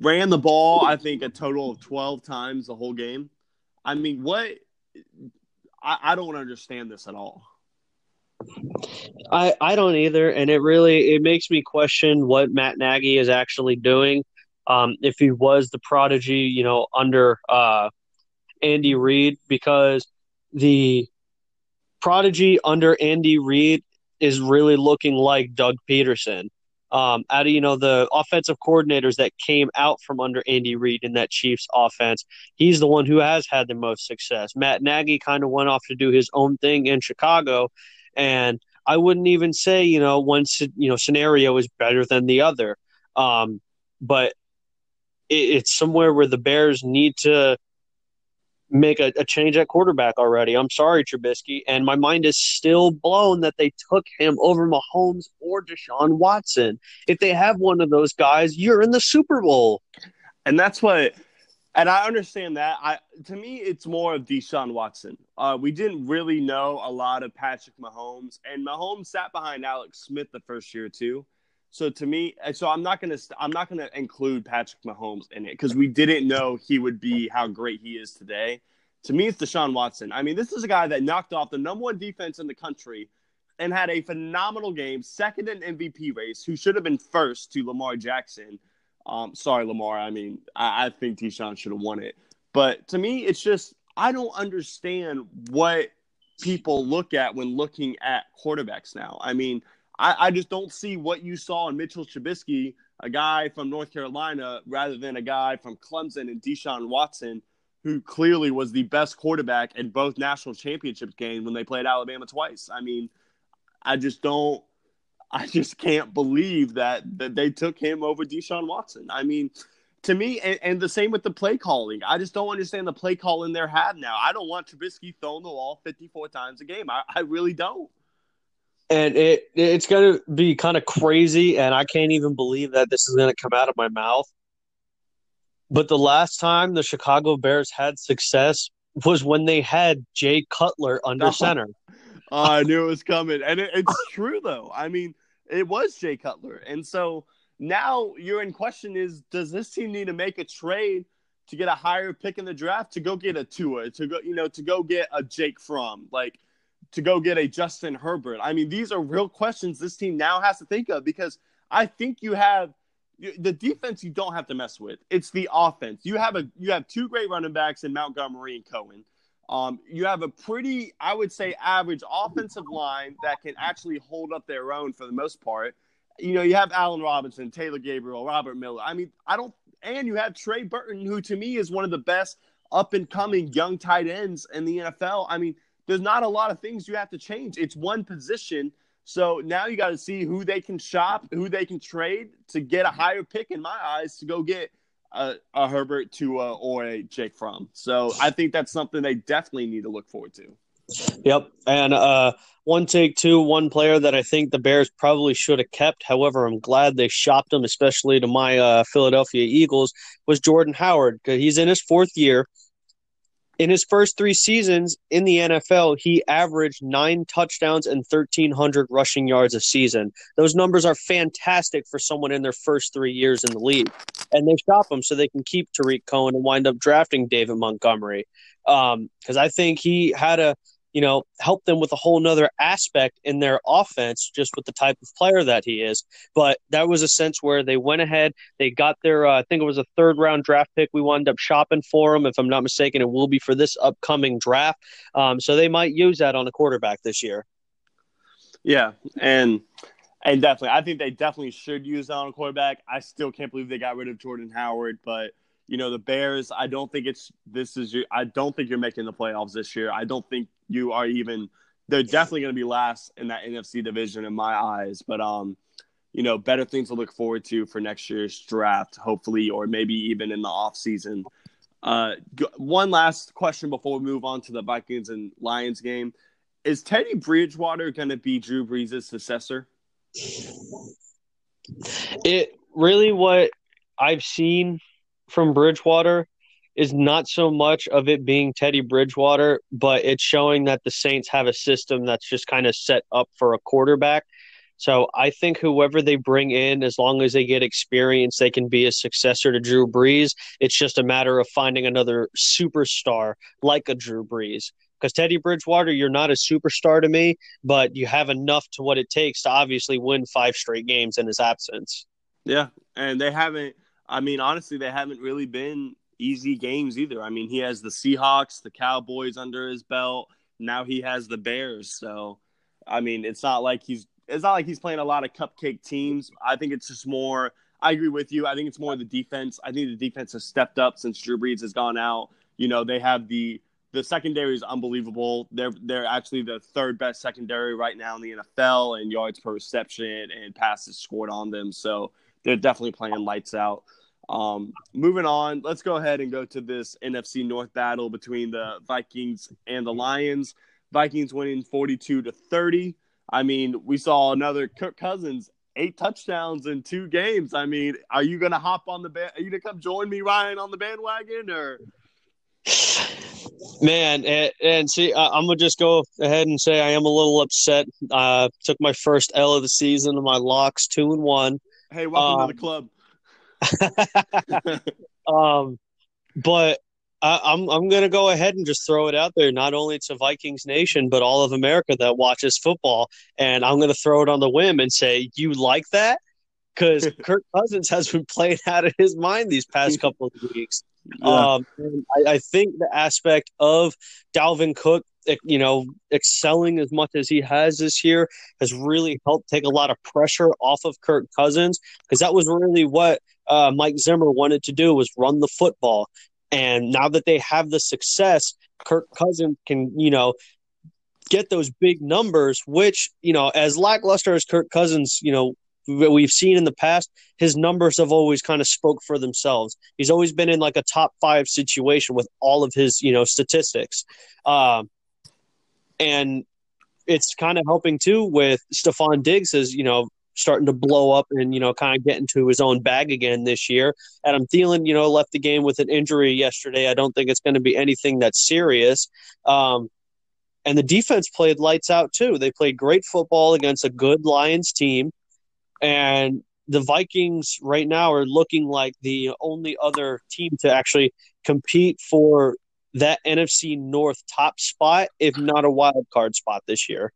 ran the ball, I think, a total of twelve times the whole game. I mean, what I, – I don't understand this at all. I, I don't either, and it really – it makes me question what Matt Nagy is actually doing. Um, if he was the prodigy, you know, under uh, Andy Reid, because the – prodigy under Andy Reid is really looking like Doug Peterson. Um, out of, you know, the offensive coordinators that came out from under Andy Reid in that Chiefs offense, he's the one who has had the most success. Matt Nagy kind of went off to do his own thing in Chicago, and I wouldn't even say, you know, one you know scenario is better than the other. Um, but it, it's somewhere where the Bears need to make a, a change at quarterback already. I'm sorry, Trubisky. And my mind is still blown that they took him over Mahomes or Deshaun Watson. If they have one of those guys, you're in the Super Bowl. And that's what – and I understand that. I To me, it's more of Deshaun Watson. Uh, we didn't really know a lot of Patrick Mahomes. And Mahomes sat behind Alex Smith the first year too. So to me, so I'm not gonna I'm not gonna include Patrick Mahomes in it because we didn't know he would be how great he is today. To me, it's Deshaun Watson. I mean, this is a guy that knocked off the number one defense in the country and had a phenomenal game, second in M V P race, who should have been first to Lamar Jackson. Um, sorry, Lamar. I mean, I, I think Deshaun should have won it. But to me, it's just I don't understand what people look at when looking at quarterbacks now. I mean. I, I just don't see what you saw in Mitchell Trubisky, a guy from North Carolina, rather than a guy from Clemson and Deshaun Watson, who clearly was the best quarterback in both national championship games when they played Alabama twice. I mean, I just don't – I just can't believe that, that they took him over Deshaun Watson. I mean, to me and, – and the same with the play calling. I just don't understand the play calling they have now. I don't want Trubisky throwing the ball fifty-four times a game. I, I really don't. And it it's going to be kind of crazy, and I can't even believe that this is going to come out of my mouth. But the last time the Chicago Bears had success was when they had Jay Cutler under center. Oh, I knew it was coming. And it, it's true, though. I mean, it was Jay Cutler. And so now you're in question is, does this team need to make a trade to get a higher pick in the draft to go get a Tua, to go, you know, to go get a Jake Fromm? Like, to go get a Justin Herbert. I mean, these are real questions this team now has to think of because I think you have the defense you don't have to mess with. It's the offense. You have a you have two great running backs in Montgomery and Cohen. Um, you have a pretty, I would say, average offensive line that can actually hold up their own for the most part. You know, you have Allen Robinson, Taylor Gabriel, Robert Miller. I mean, I don't – and you have Trey Burton, who to me is one of the best up-and-coming young tight ends in the N F L. I mean – there's not a lot of things you have to change. It's one position. So now you got to see who they can shop, who they can trade to get a higher pick, in my eyes, to go get a, a Herbert, Tua, or a Jake Fromm. So I think that's something they definitely need to look forward to. Yep. And uh, one take two, one player that I think the Bears probably should have kept. However, I'm glad they shopped him, especially to my uh, Philadelphia Eagles, was Jordan Howard, because he's in his fourth year. In his first three seasons in the N F L, he averaged nine touchdowns and thirteen hundred rushing yards a season. Those numbers are fantastic for someone in their first three years in the league. And they shop him so they can keep Tariq Cohen and wind up drafting David Montgomery. Um, because I think he had a you know, help them with a whole nother aspect in their offense, just with the type of player that he is. But that was a sense where they went ahead, they got their, uh, I think it was a third round draft pick. We wound up shopping for him. If I'm not mistaken, it will be for this upcoming draft. Um, so they might use that on a quarterback this year. Yeah. And, and definitely, I think they definitely should use that on a quarterback. I still can't believe they got rid of Jordan Howard, but you know, the Bears, I don't think it's, this is your, I don't think you're making the playoffs this year. I don't think you are even, they're definitely going to be last in that N F C division in my eyes, but, um, you know, better things to look forward to for next year's draft, hopefully, or maybe even in the off season. Uh, one last question before we move on to the Vikings and Lions game. Is Teddy Bridgewater going to be Drew Brees' successor? It really, what I've seen from Bridgewater is not so much of it being Teddy Bridgewater, but it's showing that the Saints have a system that's just kind of set up for a quarterback. So I think whoever they bring in, as long as they get experience, they can be a successor to Drew Brees. It's just a matter of finding another superstar like a Drew Brees. Because Teddy Bridgewater, you're not a superstar to me, but you have enough to what it takes to obviously win five straight games in his absence. Yeah, and they haven't – I mean, honestly, they haven't really been easy games either. I mean, he has the Seahawks, the Cowboys under his belt. Now he has the Bears. So, I mean, it's not like he's – it's not like he's playing a lot of cupcake teams. I think it's just more – I agree with you. I think it's more the defense. I think the defense has stepped up since Drew Brees has gone out. You know, they have the – the secondary is unbelievable. They're they're actually the third best secondary right now in the N F L in yards per reception and passes scored on them. So they're definitely playing lights out. Um, moving on, let's go ahead and go to this N F C North battle between the Vikings and the Lions. Vikings winning forty-two to thirty. I mean, we saw another Kirk Cousins, eight touchdowns in two games. I mean, are you going to hop on the ba- – are you going to come join me, Ryan, on the bandwagon or – Man, and, and see, I'm going to just go ahead and say I am a little upset. Uh, took my first L of the season of my locks, two and one. Hey, welcome um, to the club. um, but I, I'm I'm going to go ahead and just throw it out there. Not only to Vikings Nation, but all of America that watches football. And I'm going to throw it on the whim and say, you like that? Because Kirk Cousins has been playing out of his mind these past couple of weeks. Yeah. Um, I, I think the aspect of Dalvin Cook, you know, excelling as much as he has this year has really helped take a lot of pressure off of Kirk Cousins, because that was really what uh, Mike Zimmer wanted to do, was run the football. And now that they have the success, Kirk Cousins can, you know, get those big numbers, which, you know, as lackluster as Kirk Cousins, you know, we've seen in the past, his numbers have always kind of spoke for themselves. He's always been in like a top five situation with all of his, you know, statistics. Um, and it's kind of helping too with Stephon Diggs is, you know, starting to blow up and, you know, kind of get into his own bag again this year. Adam Thielen, you know, left the game with an injury yesterday. I don't think it's going to be anything that's serious. Um, and the defense played lights out too. They played great football against a good Lions team. And the Vikings right now are looking like the only other team to actually compete for that N F C North top spot, if not a wild card spot this year.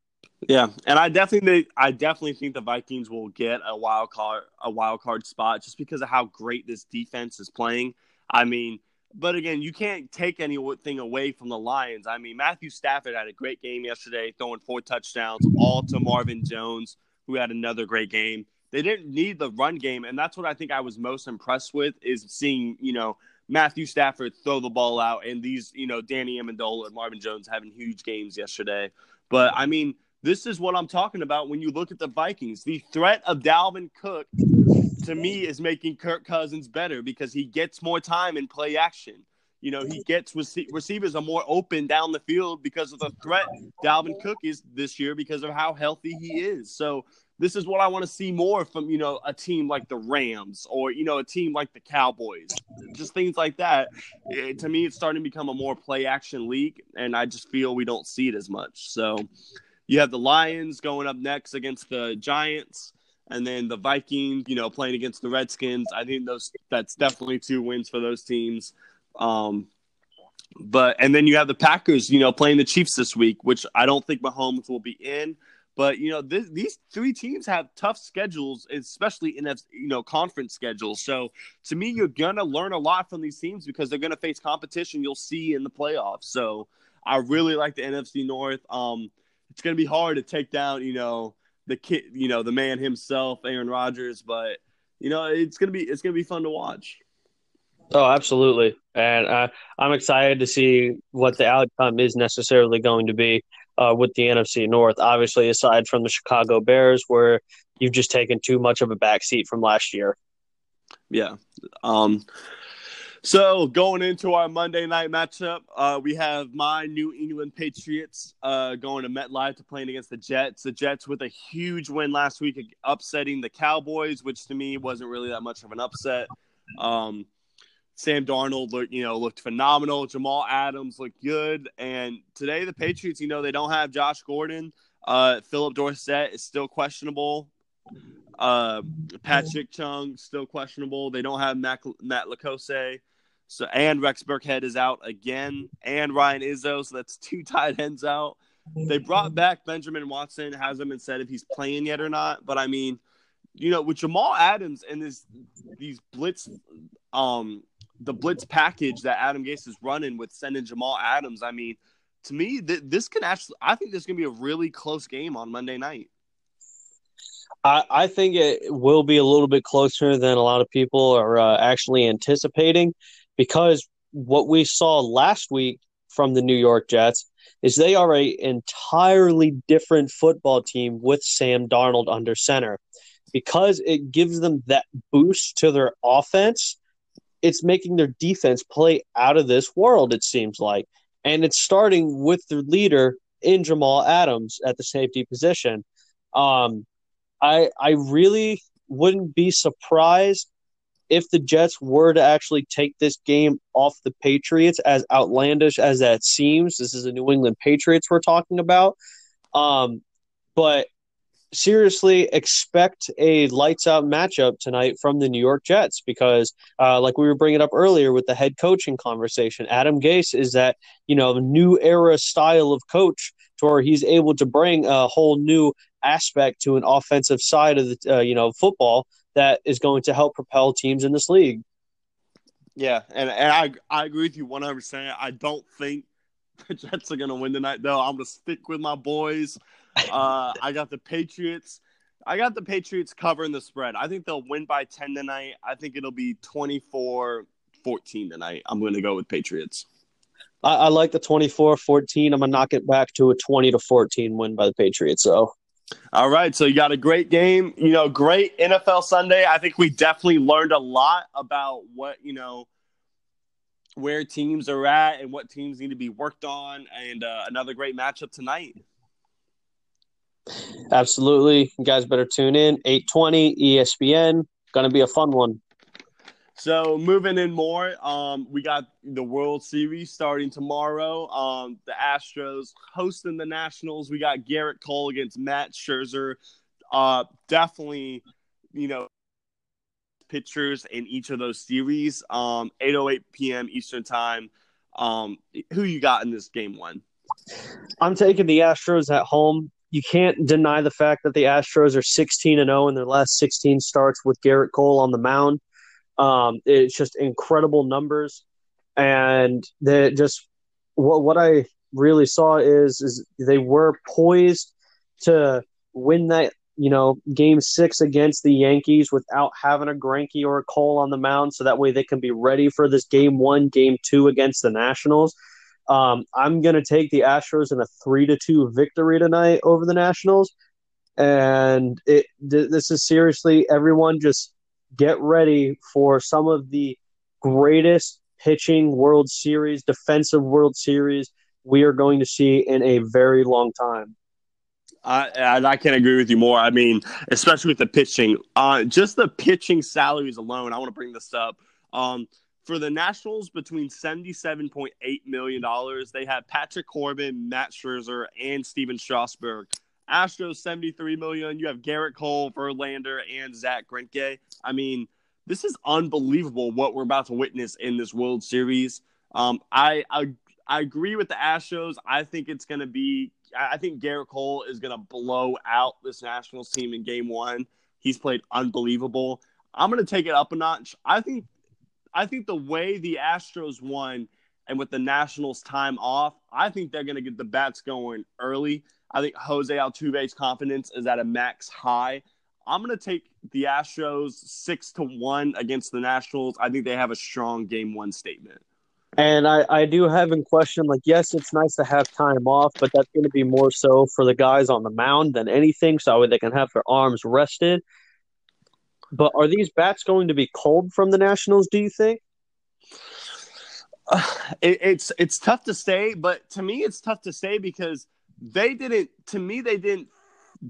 Yeah, and I definitely, I definitely think the Vikings will get a wild card, a wild card spot just because of how great this defense is playing. I mean, but again, you can't take anything away from the Lions. I mean, Matthew Stafford had a great game yesterday, throwing four touchdowns, all to Marvin Jones, who had another great game. They didn't need the run game, and that's what I think I was most impressed with, is seeing, you know, Matthew Stafford throw the ball out, and these, you know, Danny Amendola and Marvin Jones having huge games yesterday. But, I mean, this is what I'm talking about when you look at the Vikings. The threat of Dalvin Cook, to me, is making Kirk Cousins better because he gets more time in play action. You know, he gets rece- receivers are more open down the field because of the threat Dalvin Cook is this year because of how healthy he is. So this is what I want to see more from, you know, a team like the Rams or, you know, a team like the Cowboys, just things like that. It, to me, it's starting to become a more play action league, and I just feel we don't see it as much. So you have the Lions going up next against the Giants. And then the Vikings, you know, playing against the Redskins. I think those that's definitely two wins for those teams. Um, But and then you have the Packers, you know, playing the Chiefs this week, which I don't think Mahomes will be in. But, you know, this, these three teams have tough schedules, especially in, you know, conference schedules. So, to me, you're going to learn a lot from these teams because they're going to face competition you'll see in the playoffs. So, I really like the N F C North. Um, it's going to be hard to take down, you know, the kid, you know, the man himself, Aaron Rodgers. But, you know, it's going to be it's going to be fun to watch. Oh, absolutely. And uh, I'm excited to see what the outcome is necessarily going to be uh, with the N F C North. Obviously, aside from the Chicago Bears, where you've just taken too much of a backseat from last year. Yeah. Um, so going into our Monday night matchup, uh, we have my New England Patriots uh, going to MetLife to playing against the Jets. The Jets with a huge win last week, upsetting the Cowboys, which to me wasn't really that much of an upset. Um Sam Darnold, you know, looked phenomenal. Jamal Adams looked good. And today the Patriots, you know, they don't have Josh Gordon. Uh, Philip Dorsett is still questionable. Uh, Patrick Chung still questionable. They don't have Mac, Matt Lacose. So and Rex Burkhead is out again. And Ryan Izzo. So that's two tight ends out. They brought back Benjamin Watson. Hasn't been said if he's playing yet or not. But, I mean, you know, with Jamal Adams and this these blitz um, – the blitz package that Adam Gase is running with sending Jamal Adams. I mean, to me, th- this can actually, I think this is going to be a really close game on Monday night. I, I think it will be a little bit closer than a lot of people are uh, actually anticipating because what we saw last week from the New York Jets is they are an entirely different football team with Sam Darnold under center because it gives them that boost to their offense. It's making their defense play out of this world, it seems like. And it's starting with their leader in Jamal Adams at the safety position. Um, I I really wouldn't be surprised if the Jets were to actually take this game off the Patriots, as outlandish as that seems. This is the New England Patriots we're talking about. Um, but seriously, expect a lights-out matchup tonight from the New York Jets because, uh, like we were bringing up earlier with the head coaching conversation, Adam Gase is that, you know, new era style of coach to where he's able to bring a whole new aspect to an offensive side of the, uh, you know, football that is going to help propel teams in this league. Yeah, and, and I I agree with you one hundred percent. I don't think the Jets are going to win tonight, though. I'm going to stick with my boys. Uh, I got the Patriots. I got the Patriots covering the spread. I think they'll win by ten tonight. I think it'll be twenty-four fourteen tonight. I'm going to go with Patriots. I, I like the twenty-four fourteen. I'm going to knock it back to a twenty to fourteen win by the Patriots. So, all right. So you got a great game. You know, great N F L Sunday. I think we definitely learned a lot about what, you know, where teams are at and what teams need to be worked on. And uh, another great matchup tonight. Absolutely. You guys better tune in. eight twenty E S P N. Going to be a fun one. So, moving in more, um, we got the World Series starting tomorrow. Um, the Astros hosting the Nationals. We got Garrett Cole against Matt Scherzer. Uh, definitely, you know, pitchers in each of those series. Um, eight oh eight p.m. Eastern Time. Um, who you got in this game one? I'm taking the Astros at home. You can't deny the fact that the Astros are sixteen and oh in their last sixteen starts with Garrett Cole on the mound. Um, it's just incredible numbers. And they just what, what I really saw is, is they were poised to win that, you know, game six against the Yankees without having a Greinke or a Cole on the mound. So that way they can be ready for this game one, game two against the Nationals. Um, I'm going to take the Astros in a three to two victory tonight over the Nationals. And it, th- this is seriously, everyone just get ready for some of the greatest pitching World Series, defensive World Series we are going to see in a very long time. I, and I can't agree with you more. I mean, especially with the pitching. Uh, just the pitching salaries alone, I want to bring this up. Um For the Nationals, between seventy-seven point eight million dollars, they have Patrick Corbin, Matt Scherzer, and Steven Strasburg. Astros, seventy-three million dollars. You have Garrett Cole, Verlander, and Zach Greinke. I mean, this is unbelievable what we're about to witness in this World Series. Um, I, I I agree with the Astros. I think it's going to be – I think Garrett Cole is going to blow out this Nationals team in game one. He's played unbelievable. I'm going to take it up a notch. I think I think the way the Astros won and with the Nationals time off, I think they're going to get the bats going early. I think Jose Altuve's confidence is at a max high. I'm going to take the Astros six to one against the Nationals. I think they have a strong game one statement. And I, I do have in question, like, yes, it's nice to have time off, but that's going to be more so for the guys on the mound than anything, so they can have their arms rested. But are these bats going to be cold from the Nationals, do you think? Uh, it, it's it's tough to say, but to me it's tough to say because they didn't – to me they didn't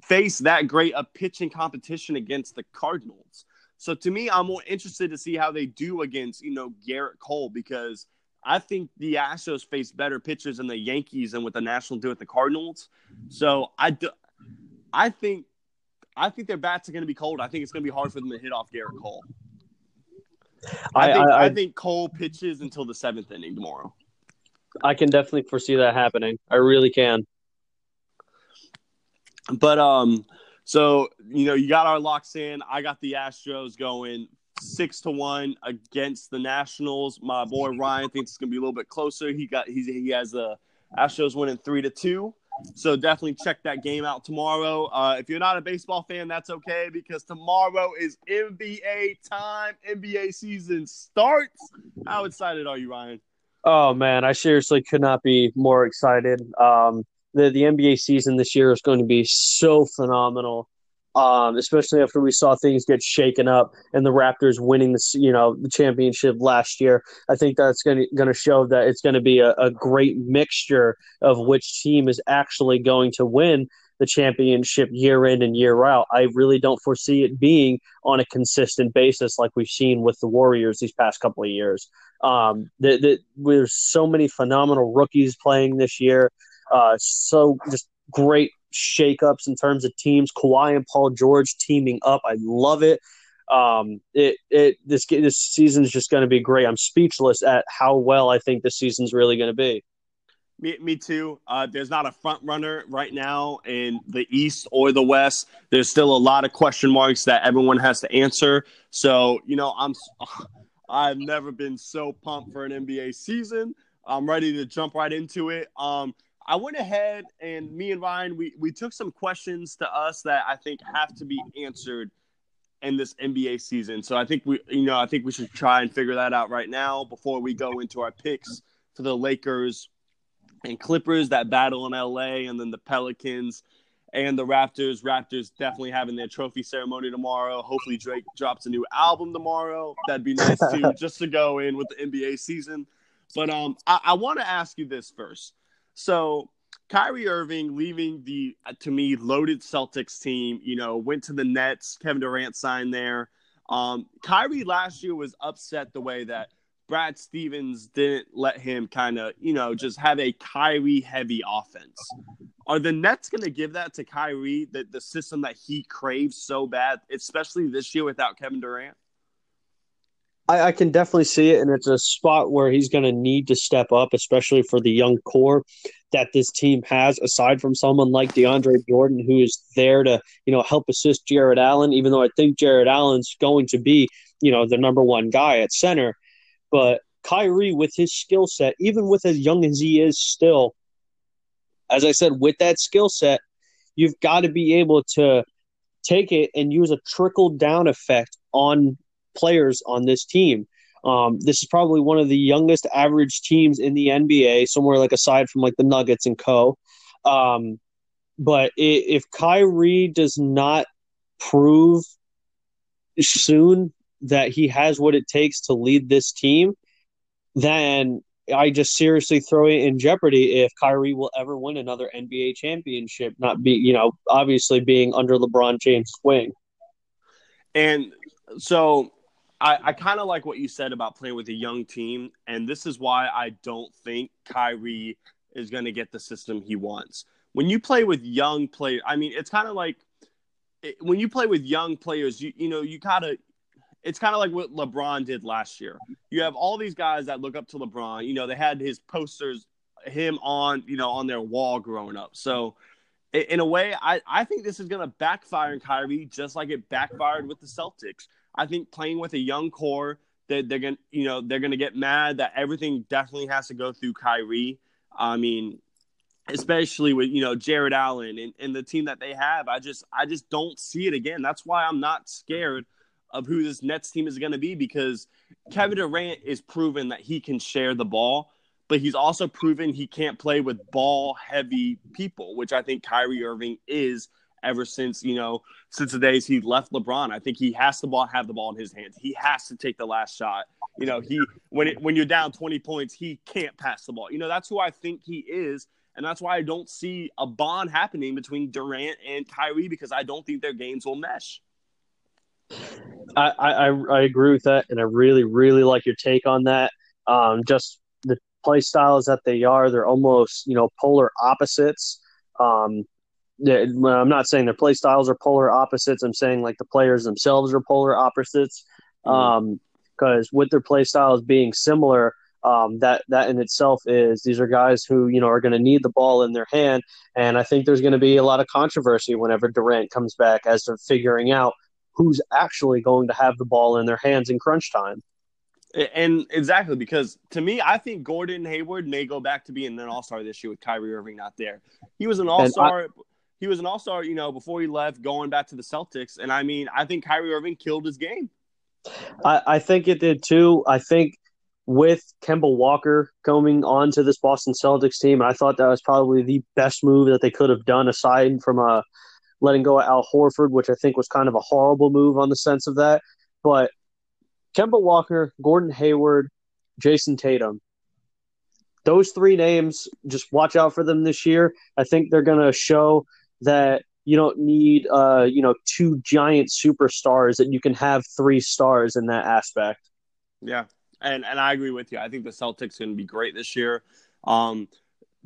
face that great a pitching competition against the Cardinals. So to me I'm more interested to see how they do against, you know, Garrett Cole because – I think the Astros face better pitchers than the Yankees and what the Nationals do with the Cardinals. So I, do, I think, I think their bats are going to be cold. I think it's going to be hard for them to hit off Garrett Cole. I, I, think, I, I think Cole pitches until the seventh inning tomorrow. I can definitely foresee that happening. I really can. But um, so you know, you got our locks in. I got the Astros going. Six to one against the Nationals. My boy Ryan thinks it's gonna be a little bit closer. He got he's he has the Astros winning three to two. So definitely check that game out tomorrow. Uh, if you're not a baseball fan, that's okay because tomorrow is N B A time. N B A season starts. How excited are you, Ryan? Oh man, I seriously could not be more excited. Um, the the N B A season this year is going to be so phenomenal. Um, especially after we saw things get shaken up and the Raptors winning the, you know, the championship last year. I think that's going to show that it's going to be a, a great mixture of which team is actually going to win the championship year in and year out. I really don't foresee it being on a consistent basis like we've seen with the Warriors these past couple of years. Um, the, the, there's so many phenomenal rookies playing this year. Uh, so just great shakeups in terms of teams. Kawhi and Paul George teaming up. I love it. Um, it it this this season's just going to be great. I'm speechless at how well I think this season's really going to be. Me, me too. Uh, there's not a front runner right now in the East or the West. There's still a lot of question marks that everyone has to answer. So you know, I'm I've never been so pumped for an N B A season. I'm ready to jump right into it. Um. I went ahead and me and Ryan, we, we took some questions to us that I think have to be answered in this N B A season. So I think we, you know, I think we should try and figure that out right now before we go into our picks for the Lakers and Clippers that battle in L A and then the Pelicans and the Raptors. Raptors definitely having their trophy ceremony tomorrow. Hopefully Drake drops a new album tomorrow. That'd be nice too, just to go in with the N B A season. But um, I, I want to ask you this first. So Kyrie Irving leaving the, to me, loaded Celtics team, you know, went to the Nets, Kevin Durant signed there. Um, Kyrie last year was upset the way that Brad Stevens didn't let him kind of, you know, just have a Kyrie-heavy offense. Are the Nets going to give that to Kyrie, the, the system that he craves so bad, especially this year without Kevin Durant? I, I can definitely see it, and it's a spot where he's going to need to step up, especially for the young core that this team has, aside from someone like DeAndre Jordan, who is there to, you know, help assist Jared Allen, even though I think Jared Allen's going to be, you know, the number one guy at center. But Kyrie, with his skill set, even with as young as he is still, as I said, with that skill set, you've got to be able to take it and use a trickle-down effect on players on this team. Um, this is probably one of the youngest average teams in the N B A, somewhere like aside from like the Nuggets and co. Um, but if Kyrie does not prove soon that he has what it takes to lead this team, then I just seriously throw it in jeopardy if Kyrie will ever win another N B A championship, not be, you know, obviously being under LeBron James' wing. And so I, I kind of like what you said about playing with a young team, and this is why I don't think Kyrie is going to get the system he wants. When you play with young players, I mean, it's kind of like it, when you play with young players, you you know, you kind of – it's kind of like what LeBron did last year. You have all these guys that look up to LeBron. You know, they had his posters him on, you know, on their wall growing up. So in a way, I, I think this is going to backfire in Kyrie, just like it backfired with the Celtics. I think playing with a young core, they're, they're going to, you know, they're going to get mad that everything definitely has to go through Kyrie. I mean, especially with, you know, Jared Allen and, and the team that they have, I just, I just don't see it again. That's why I'm not scared of who this Nets team is going to be, because Kevin Durant is proven that he can share the ball, but he's also proven he can't play with ball-heavy people, which I think Kyrie Irving is ever since, you know, since the days he left LeBron. I think he has to ball, have the ball in his hands. He has to take the last shot. You know, he when it, when you're down twenty points, he can't pass the ball. You know, that's who I think he is, and that's why I don't see a bond happening between Durant and Kyrie, because I don't think their games will mesh. I, I, I agree with that, and I really, really like your take on that. Um, just the play styles that they are, they're almost, you know, polar opposites. Um, they, I'm not saying their play styles are polar opposites. I'm saying, like, the players themselves are polar opposites. Because um, with their play styles being similar, um, that, that in itself is, these are guys who, you know, are going to need the ball in their hand. And I think there's going to be a lot of controversy whenever Durant comes back as to figuring out who's actually going to have the ball in their hands in crunch time. And exactly, because to me, I think Gordon Hayward may go back to being an all-star this year with Kyrie Irving not there. He was an all-star, I, he was an all-star, you know, before he left, going back to the Celtics. And I mean, I think Kyrie Irving killed his game. I, I think it did too. I think with Kemba Walker coming on to this Boston Celtics team, I thought that was probably the best move that they could have done, aside from a letting go of Al Horford, which I think was kind of a horrible move on the sense of that. But Kemba Walker, Gordon Hayward, Jason Tatum, those three names, just watch out for them this year. I think they're going to show that you don't need uh, you know, two giant superstars, that you can have three stars in that aspect. Yeah, and, and I agree with you. I think the Celtics are going to be great this year. Um,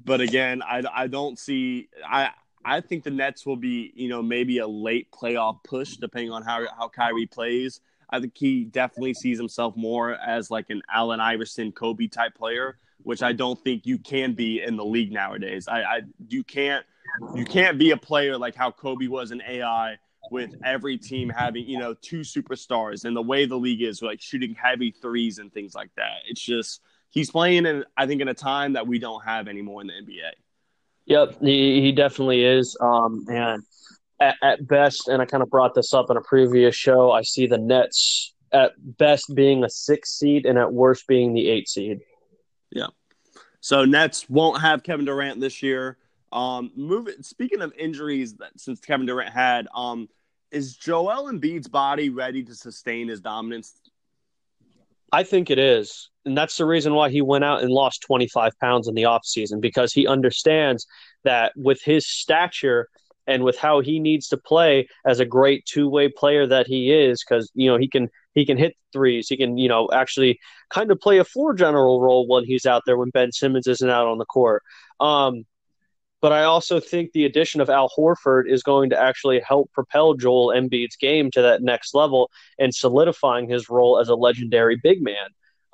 but, again, I, I don't see – I. I think the Nets will be, you know, maybe a late playoff push, depending on how how Kyrie plays. I think he definitely sees himself more as like an Allen Iverson, Kobe type player, which I don't think you can be in the league nowadays. I, I you can't you can't be a player like how Kobe was in A I, with every team having, you know, two superstars, and the way the league is, like shooting heavy threes and things like that. It's just, he's playing in, I think, in a time that we don't have anymore in the N B A. Yep, he, he definitely is. Um, and at, at best, and I kind of brought this up in a previous show, I see the Nets at best being a sixth seed and at worst being the eighth seed. Yeah. So Nets won't have Kevin Durant this year. Um, move it, speaking of injuries, that since Kevin Durant had, um, is Joel Embiid's body ready to sustain his dominance? I think it is. And that's the reason why he went out and lost twenty-five pounds in the offseason, because he understands that with his stature and with how he needs to play as a great two-way player that he is, because, you know, he can he can hit threes. He can, you know, actually kind of play a floor general role when he's out there, when Ben Simmons isn't out on the court. Um, but I also think the addition of Al Horford is going to actually help propel Joel Embiid's game to that next level and solidifying his role as a legendary big man.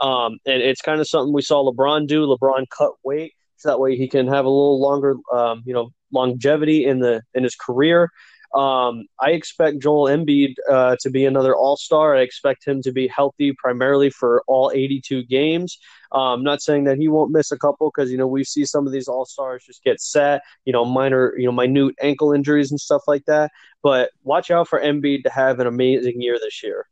Um, and it's kind of something we saw LeBron do. LeBron cut weight so that way he can have a little longer, um, you know, longevity in the in his career. Um, I expect Joel Embiid uh, to be another all-star. I expect him to be healthy primarily for all eighty-two games. Um, I'm not saying that he won't miss a couple, because, you know, we see some of these all-stars just get set, you know, minor, you know, minute ankle injuries and stuff like that. But watch out for Embiid to have an amazing year this year.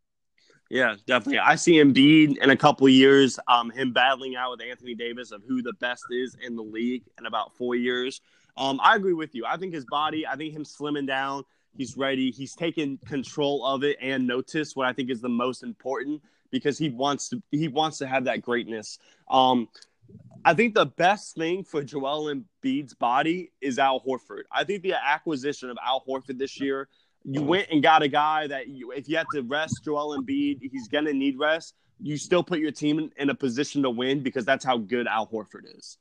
Yeah, definitely. I see Embiid in a couple of years, um, him battling out with Anthony Davis of who the best is in the league in about four years. Um, I agree with you. I think his body, I think him slimming down, he's ready. He's taken control of it and notice what I think is the most important, because he wants to he wants to have that greatness. Um, I think the best thing for Joel Embiid's body is Al Horford. I think the acquisition of Al Horford this year, you went and got a guy that you, if you have to rest Joel Embiid, he's going to need rest. You still put your team in, in a position to win, because that's how good Al Horford is.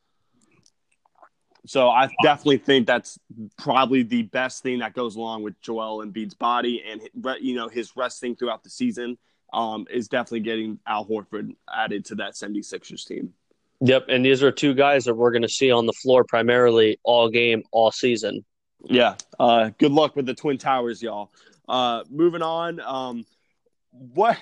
So I definitely think that's probably the best thing that goes along with Joel Embiid's body and, you know, his resting throughout the season, um, is definitely getting Al Horford added to that seventy-sixers team. Yep, and these are two guys that we're going to see on the floor primarily all game, all season. Yeah, uh, good luck with the Twin Towers, y'all. Uh, moving on, um, what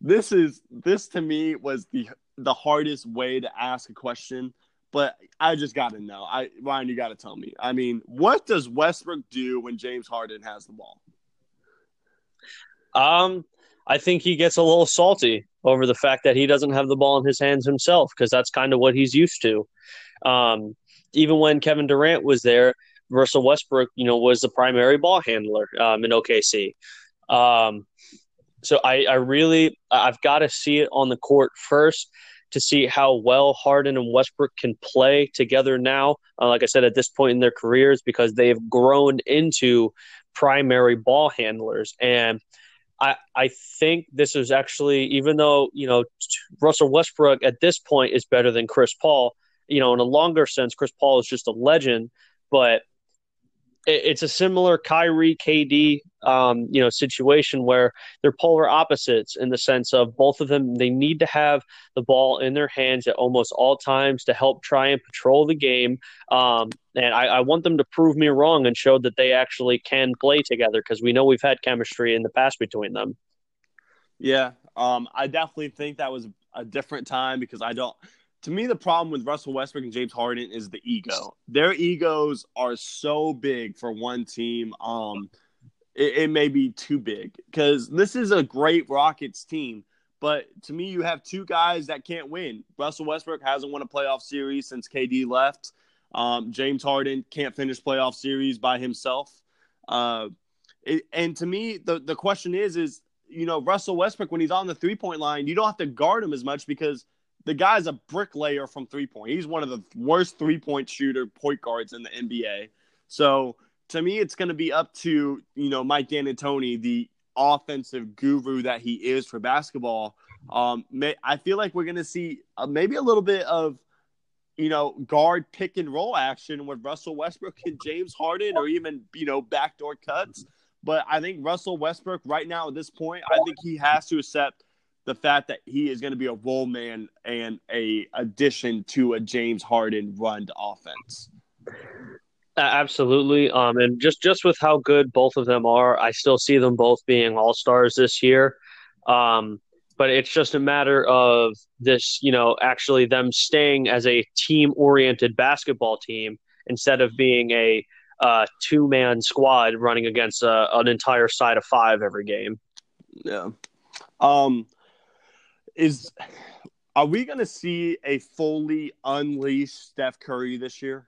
this is this to me was the the hardest way to ask a question, but I just got to know. I Ryan, you got to tell me. I mean, what does Westbrook do when James Harden has the ball? Um, I think he gets a little salty over the fact that he doesn't have the ball in his hands himself, because that's kind of what he's used to. Um, even when Kevin Durant was there, Russell Westbrook, you know, was the primary ball handler um, in O K C. Um, so I, I really – I've got to see it on the court first to see how well Harden and Westbrook can play together now. Uh, like I said, at this point in their careers, because they have grown into primary ball handlers. And – I, I think this is actually, even though, you know, Russell Westbrook at this point is better than Chris Paul, you know, in a longer sense, Chris Paul is just a legend, but it, it's a similar Kyrie K D, um, you know, situation where they're polar opposites in the sense of both of them. They need to have the ball in their hands at almost all times to help try and patrol the game. Um, and I, I want them to prove me wrong and show that they actually can play together, because we know we've had chemistry in the past between them. Yeah, um, I definitely think that was a different time, because I don't – to me, the problem with Russell Westbrook and James Harden is the ego. Their egos are so big for one team. Um, it, it may be too big, because this is a great Rockets team. But to me, you have two guys that can't win. Russell Westbrook hasn't won a playoff series since K D left. Um, James Harden can't finish playoff series by himself. Uh, it, and to me, the, the question is, is, you know, Russell Westbrook, when he's on the three-point line, you don't have to guard him as much, because the guy's a bricklayer from three-point. He's one of the worst three-point shooter point guards in the N B A. So, to me, it's going to be up to, you know, Mike D'Antoni, the offensive guru that he is for basketball. Um, may, I feel like we're going to see uh, maybe a little bit of, you know, guard pick and roll action with Russell Westbrook and James Harden, or even, you know, backdoor cuts. But I think Russell Westbrook right now at this point, I think he has to accept the fact that he is going to be a role man and a addition to a James Harden run offense. Absolutely. Um, and just, just with how good both of them are, I still see them both being all-stars this year. Um, But it's just a matter of this, you know, actually them staying as a team-oriented basketball team instead of being a uh, two-man squad running against uh, an entire side of five every game. Yeah. Um, is are we going to see a fully unleashed Steph Curry this year?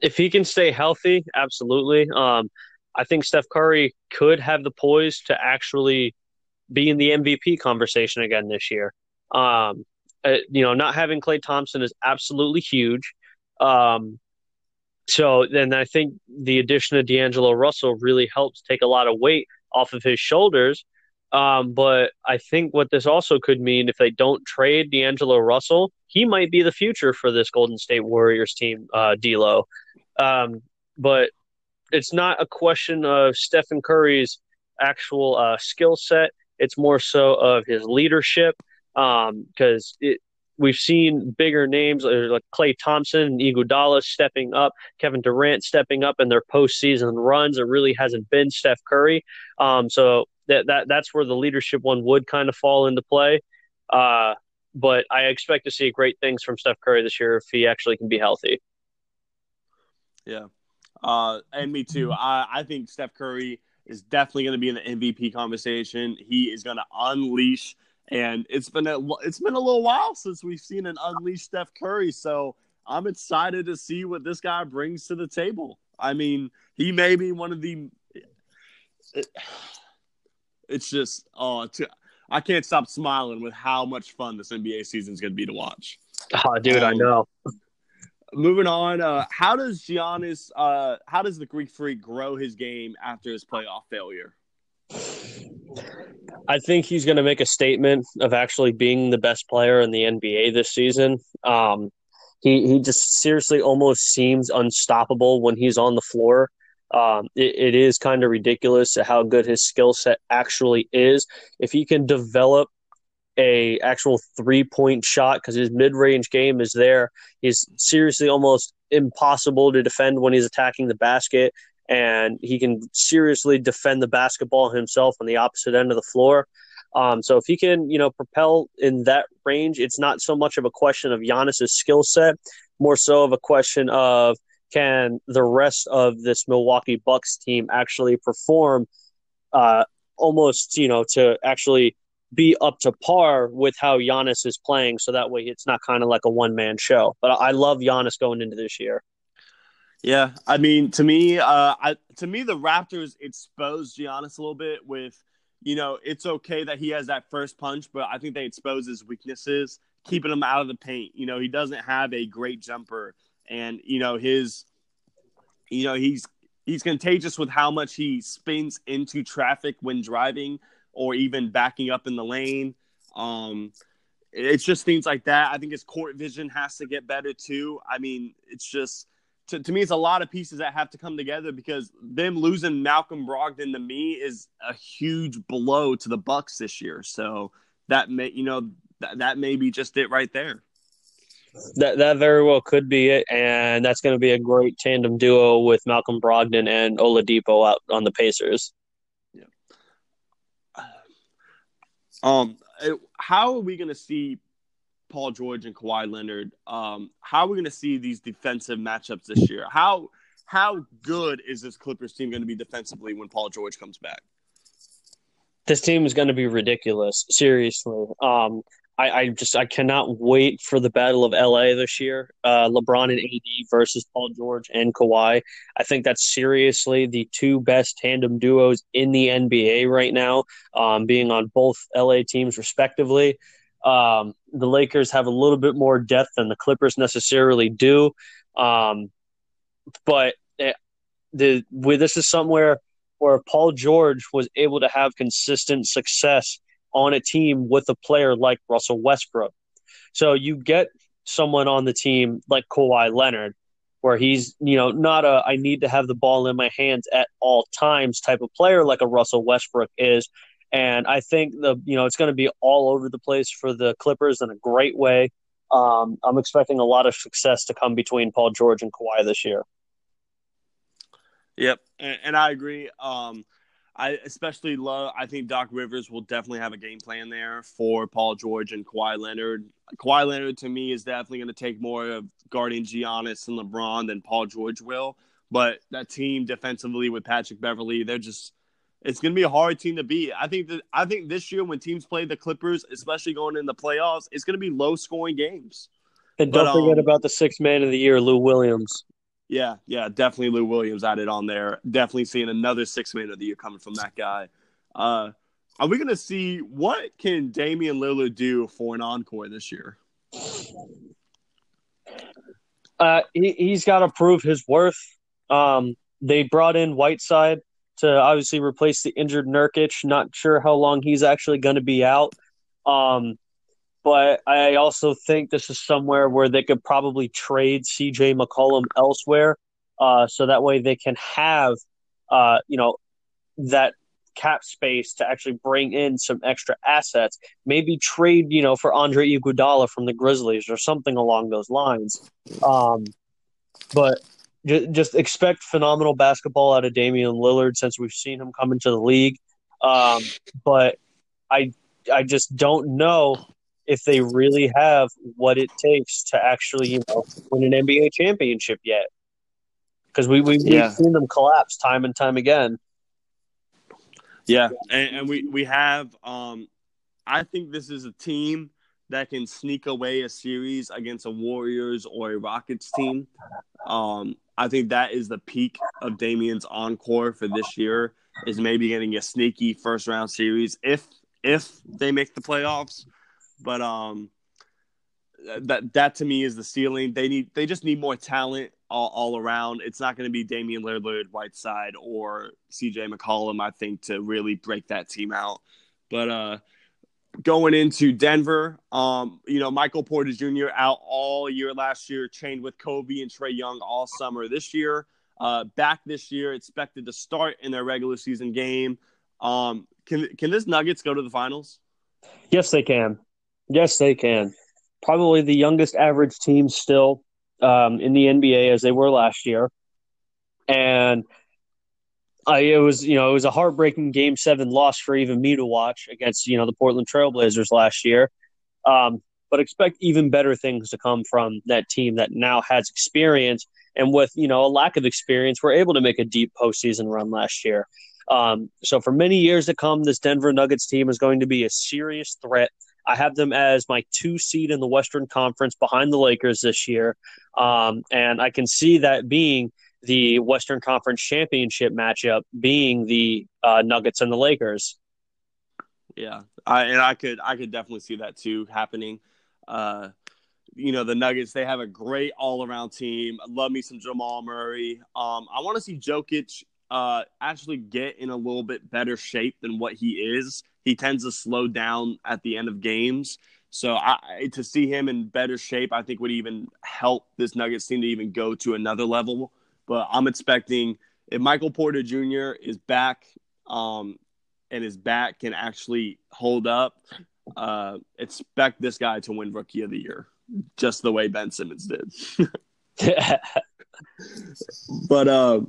If he can stay healthy, absolutely. Um, I think Steph Curry could have the poise to actually – be in the M V P conversation again this year. Um, uh, you know, not having Klay Thompson is absolutely huge. Um, so then I think the addition of D'Angelo Russell really helps take a lot of weight off of his shoulders. Um, but I think what this also could mean, if they don't trade D'Angelo Russell, he might be the future for this Golden State Warriors team, uh, D'Lo. Um, but it's not a question of Stephen Curry's actual uh, skill set. It's more so of his leadership, because um, we've seen bigger names like Klay Thompson and Iguodala stepping up, Kevin Durant stepping up in their postseason runs. It really hasn't been Steph Curry. Um, so that, that that's where the leadership one would kind of fall into play. Uh, but I expect to see great things from Steph Curry this year if he actually can be healthy. Yeah, uh, and me too. I, I think Steph Curry is definitely going to be in the M V P conversation. He is going to unleash, and it's been a, it's been a little while since we've seen an unleashed Steph Curry, so I'm excited to see what this guy brings to the table. I mean, he may be one of the it, – it's just oh, – I can't stop smiling with how much fun this N B A season is going to be to watch. Oh, dude, um, I know. Moving on, uh, how does Giannis, uh, how does the Greek Freak grow his game after his playoff failure? I think he's going to make a statement of actually being the best player in the N B A this season. Um, he he just seriously almost seems unstoppable when he's on the floor. Um, it, it is kind of ridiculous how good his skill set actually is. If he can develop a actual three-point shot because his mid-range game is there. He's seriously almost impossible to defend when he's attacking the basket, and he can seriously defend the basketball himself on the opposite end of the floor. Um, so if he can, you know, propel in that range, it's not so much of a question of Giannis's skill set, more so of a question of can the rest of this Milwaukee Bucks team actually perform uh, almost, you know, to actually be up to par with how Giannis is playing. So that way it's not kind of like a one-man show. But I love Giannis going into this year. Yeah, I mean, to me, uh, I, to me, the Raptors exposed Giannis a little bit with, you know, it's okay that he has that first punch, but I think they expose his weaknesses, keeping him out of the paint. You know, he doesn't have a great jumper, and you know his, you know he's he's contagious with how much he spins into traffic when driving or even backing up in the lane. Um, it's just things like that. I think his court vision has to get better too. I mean, it's just. To, to me, it's a lot of pieces that have to come together because them losing Malcolm Brogdon to me is a huge blow to the Bucks this year. So that may, you know, th- that may be just it right there. That that very well could be it, and that's going to be a great tandem duo with Malcolm Brogdon and Oladipo out on the Pacers. Yeah. Um, how are we going to see Paul George and Kawhi Leonard, um, how are we going to see these defensive matchups this year? How how good is this Clippers team going to be defensively when Paul George comes back? This team is going to be ridiculous, seriously. Um, I, I just I cannot wait for the battle of L A this year. Uh, LeBron and A D versus Paul George and Kawhi. I think that's seriously the two best tandem duos in the N B A right now, um, being on both L A teams respectively. Um, the Lakers have a little bit more depth than the Clippers necessarily do. Um, but it, the, we, this is somewhere where Paul George was able to have consistent success on a team with a player like Russell Westbrook. So you get someone on the team like Kawhi Leonard where he's, you know, not a I need to have the ball in my hands at all times type of player like a Russell Westbrook is. And I think the you know it's going to be all over the place for the Clippers in a great way. Um, I'm expecting a lot of success to come between Paul George and Kawhi this year. Yep, and, and I agree. Um, I especially love. I think Doc Rivers will definitely have a game plan there for Paul George and Kawhi Leonard. Kawhi Leonard to me is definitely going to take more of guarding Giannis and LeBron than Paul George will. But that team defensively with Patrick Beverley, they're just. It's going to be a hard team to beat. I think that I think this year when teams play the Clippers, especially going in the playoffs, it's going to be low-scoring games. And don't but, um, forget about the sixth man of the year, Lou Williams. Yeah, yeah, definitely Lou Williams added on there. Definitely seeing another sixth man of the year coming from that guy. Uh, are we going to see what can Damian Lillard do for an encore this year? Uh, he, he's got to prove his worth. Um, they brought in Whiteside to obviously replace the injured Nurkic. Not sure how long he's actually going to be out. Um, but I also think this is somewhere where they could probably trade C J McCollum elsewhere. Uh, so that way they can have, uh, you know, that cap space to actually bring in some extra assets. Maybe trade, you know, for Andre Iguodala from the Grizzlies or something along those lines. Um, but – Just expect phenomenal basketball out of Damian Lillard since we've seen him come into the league. Um, but I I just don't know if they really have what it takes to actually, you know, win an N B A championship yet. Because we, we, yeah. we've seen them collapse time and time again. Yeah, and, and we, we have um, – I think this is a team that can sneak away a series against a Warriors or a Rockets team. Um, I think that is the peak of Damian's encore for this year is maybe getting a sneaky first round series if if they make the playoffs. But um, that that to me is the ceiling. They need they just need more talent all, all around. It's not going to be Damian Lillard, Whiteside, or C J McCollum, I think, to really break that team out. But uh, going into Denver, um, you know, Michael Porter Junior out all year last year, trained with Kobe and Trae Young all summer this year. Uh, back this year, expected to start in their regular season game. Um, can can this Nuggets go to the finals? Yes, they can. Yes, they can. Probably the youngest average team still um, in the N B A as they were last year. And I, it was, you know, it was a heartbreaking Game seven loss for even me to watch against, you know, the Portland Trail Blazers last year. Um, but expect even better things to come from that team that now has experience. And with, you know, a lack of experience, we're able to make a deep postseason run last year. Um, so for many years to come, this Denver Nuggets team is going to be a serious threat. I have them as my two seed in the Western Conference behind the Lakers this year. Um, and I can see that being the Western Conference championship matchup being the uh, Nuggets and the Lakers. Yeah. I, and I could, I could definitely see that too happening. Uh, you know, the Nuggets, they have a great all around team. I love me some Jamal Murray. Um, I want to see Jokic uh, actually get in a little bit better shape than what he is. He tends to slow down at the end of games. So I, to see him in better shape, I think would even help this Nuggets team to even go to another level. But I'm expecting if Michael Porter Junior is back um, and his back can actually hold up, uh, expect this guy to win Rookie of the Year, just the way Ben Simmons did. But uh,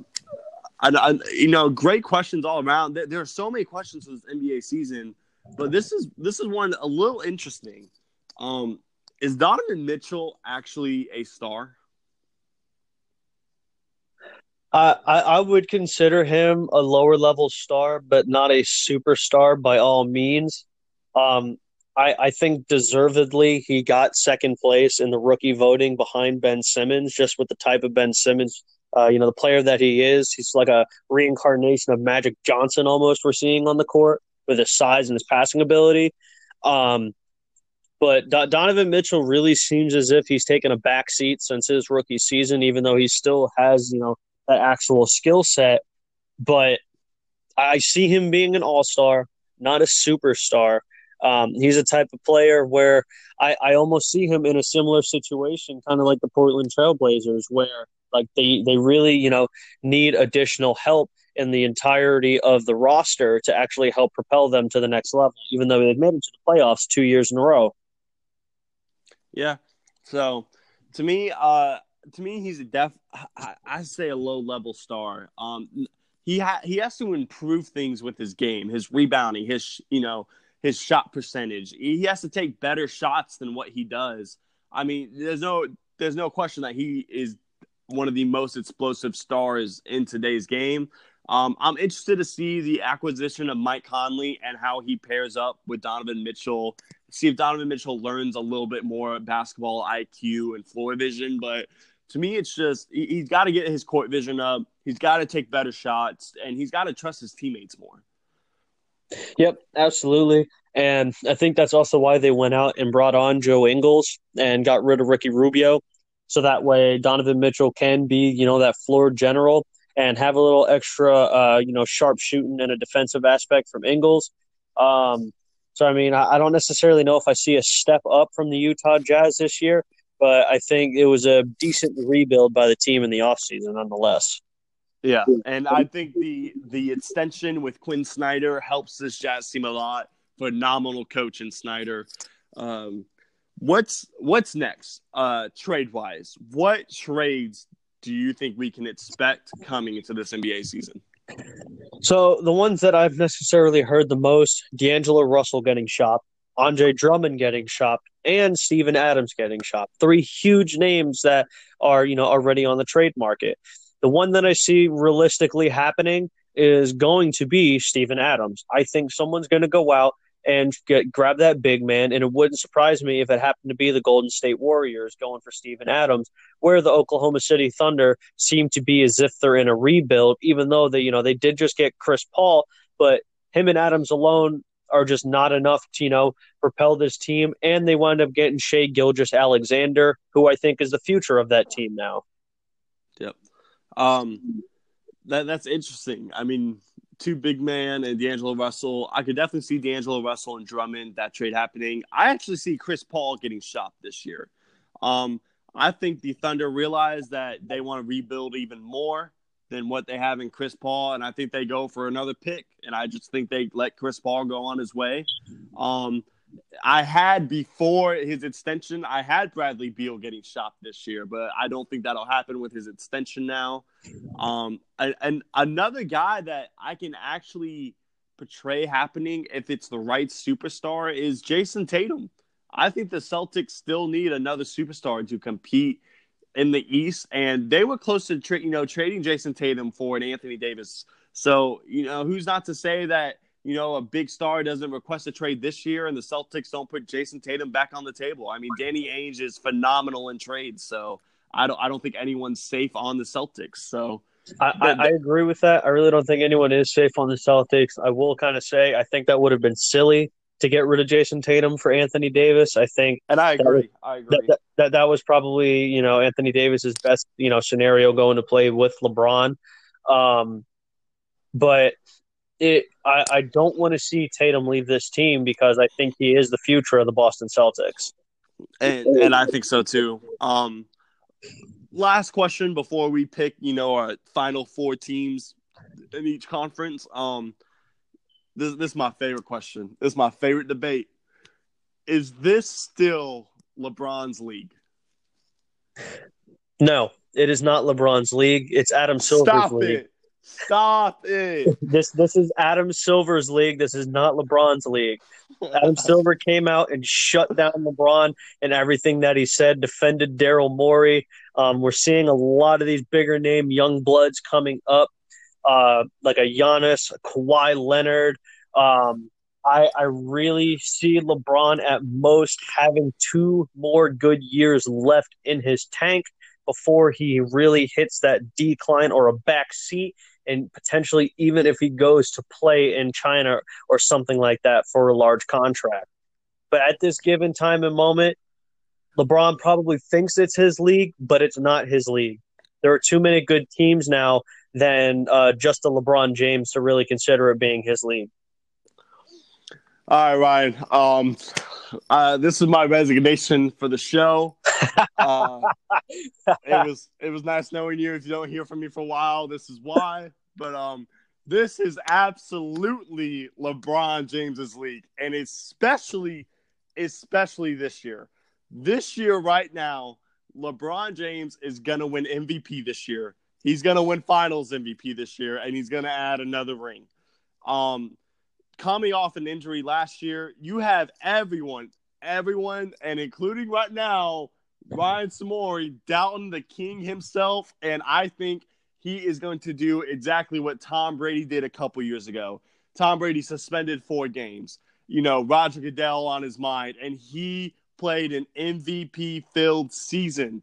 I, I, you know, great questions all around. There are so many questions for this N B A season, but this is this is one a little interesting. Um, is Donovan Mitchell actually a star? Uh, I I would consider him a lower level star, but not a superstar by all means. Um, I I think deservedly he got second place in the rookie voting behind Ben Simmons, just with the type of Ben Simmons. Uh, you know, the player that he is, he's like a reincarnation of Magic Johnson almost we're seeing on the court with his size and his passing ability. Um, but Do- Donovan Mitchell really seems as if he's taken a backseat since his rookie season, even though he still has, you know, that actual skill set. But I see him being an all-star, not a superstar. Um, he's a type of player where I, I almost see him in a similar situation, kind of like the Portland Trail Blazers, where like they, they really, you know, need additional help in the entirety of the roster to actually help propel them to the next level, even though they've made it to the playoffs two years in a row. Yeah. So to me, uh, to me, he's a def. I, I say a low level star. Um, he ha- he has to improve things with his game, his rebounding, his, you know, his shot percentage. He has to take better shots than what he does. I mean, there's no there's no question that he is one of the most explosive stars in today's game. Um, I'm interested to see the acquisition of Mike Conley and how he pairs up with Donovan Mitchell. See if Donovan Mitchell learns a little bit more basketball I Q and floor vision. But to me, it's just he, he's got to get his court vision up. He's got to take better shots, and he's got to trust his teammates more. Yep, absolutely. And I think that's also why they went out and brought on Joe Ingles and got rid of Ricky Rubio. So that way Donovan Mitchell can be, you know, that floor general and have a little extra, uh, you know, sharp shooting and a defensive aspect from Ingles. Um, so, I mean, I, I don't necessarily know if I see a step up from the Utah Jazz this year, but I think it was a decent rebuild by the team in the offseason nonetheless. Yeah, and I think the the extension with Quinn Snyder helps this Jazz team a lot. Phenomenal coach in Snyder. Um, what's what's next uh, trade-wise? What trades do you think we can expect coming into this N B A season? So the ones that I've necessarily heard the most, D'Angelo Russell getting shopped, Andre Drummond getting shopped, and Steven Adams getting shopped. Three huge names that are, you know, already on the trade market. The one that I see realistically happening is going to be Steven Adams. I think someone's going to go out and get, grab that big man, and it wouldn't surprise me if it happened to be the Golden State Warriors going for Steven Adams, where the Oklahoma City Thunder seem to be as if they're in a rebuild, even though they, you know, they did just get Chris Paul, but him and Adams alone are just not enough to, you know, propel this team, and they wind up getting Shai Gilgeous-Alexander, who I think is the future of that team now. Yep. Um, that that's interesting. I mean, two big man and D'Angelo Russell. I could definitely see D'Angelo Russell and Drummond, that trade happening. I actually see Chris Paul getting shopped this year. Um, I think the Thunder realize that they want to rebuild even more than what they have in Chris Paul, and I think they go for another pick. And I just think they let Chris Paul go on his way. Um, I had before his extension, I had Bradley Beal getting shopped this year, but I don't think that'll happen with his extension now. Um, and, and another guy that I can actually portray happening if it's the right superstar is Jason Tatum. I think the Celtics still need another superstar to compete in the East, and they were close to tra- you know trading Jason Tatum for an Anthony Davis. So, you know, who's not to say that, you know, a big star doesn't request a trade this year and the Celtics don't put Jason Tatum back on the table. I mean, Danny Ainge is phenomenal in trades, so I don't I don't think anyone's safe on the Celtics. So I, I, I agree with that. I really don't think anyone is safe on the Celtics. I will kind of say I think that would have been silly to get rid of Jason Tatum for Anthony Davis. I think, and I agree. That, I agree that, that that was probably, you know, Anthony Davis's best, you know, scenario going to play with LeBron. Um, but it, I, I don't want to see Tatum leave this team because I think he is the future of the Boston Celtics. And, and I think so too. Um, Last question before we pick, you know, our final four teams in each conference. Um, this this is my favorite question. This is my favorite debate. Is this still LeBron's league? No, it is not LeBron's league. It's Adam Silver's Stop league. It. Stop it. This this is Adam Silver's league. This is not LeBron's league. Adam Silver came out and shut down LeBron and everything that he said, defended Daryl Morey. Um, we're seeing a lot of these bigger name young bloods coming up, uh, like a Giannis, a Kawhi Leonard. Um, I, I really see LeBron at most having two more good years left in his tank before he really hits that decline or a back seat, and potentially even if he goes to play in China or something like that for a large contract. But at this given time and moment, LeBron probably thinks it's his league, but it's not his league. There are too many good teams now than uh, just a LeBron James to really consider it being his league. All right, Ryan. Um, uh, this is my resignation for the show. Uh, it was it was nice knowing you. If you don't hear from me for a while, this is why. But um, this is absolutely LeBron James's league, and especially especially this year. This year, right now, LeBron James is gonna win M V P this year. He's gonna win Finals M V P this year, and he's gonna add another ring. Um. Coming off an injury last year, you have everyone, everyone, and including right now, Ryan Samori, doubting the king himself, and I think he is going to do exactly what Tom Brady did a couple years ago. Tom Brady suspended four games. You know, Roger Goodell on his mind, and he played an M V P-filled season.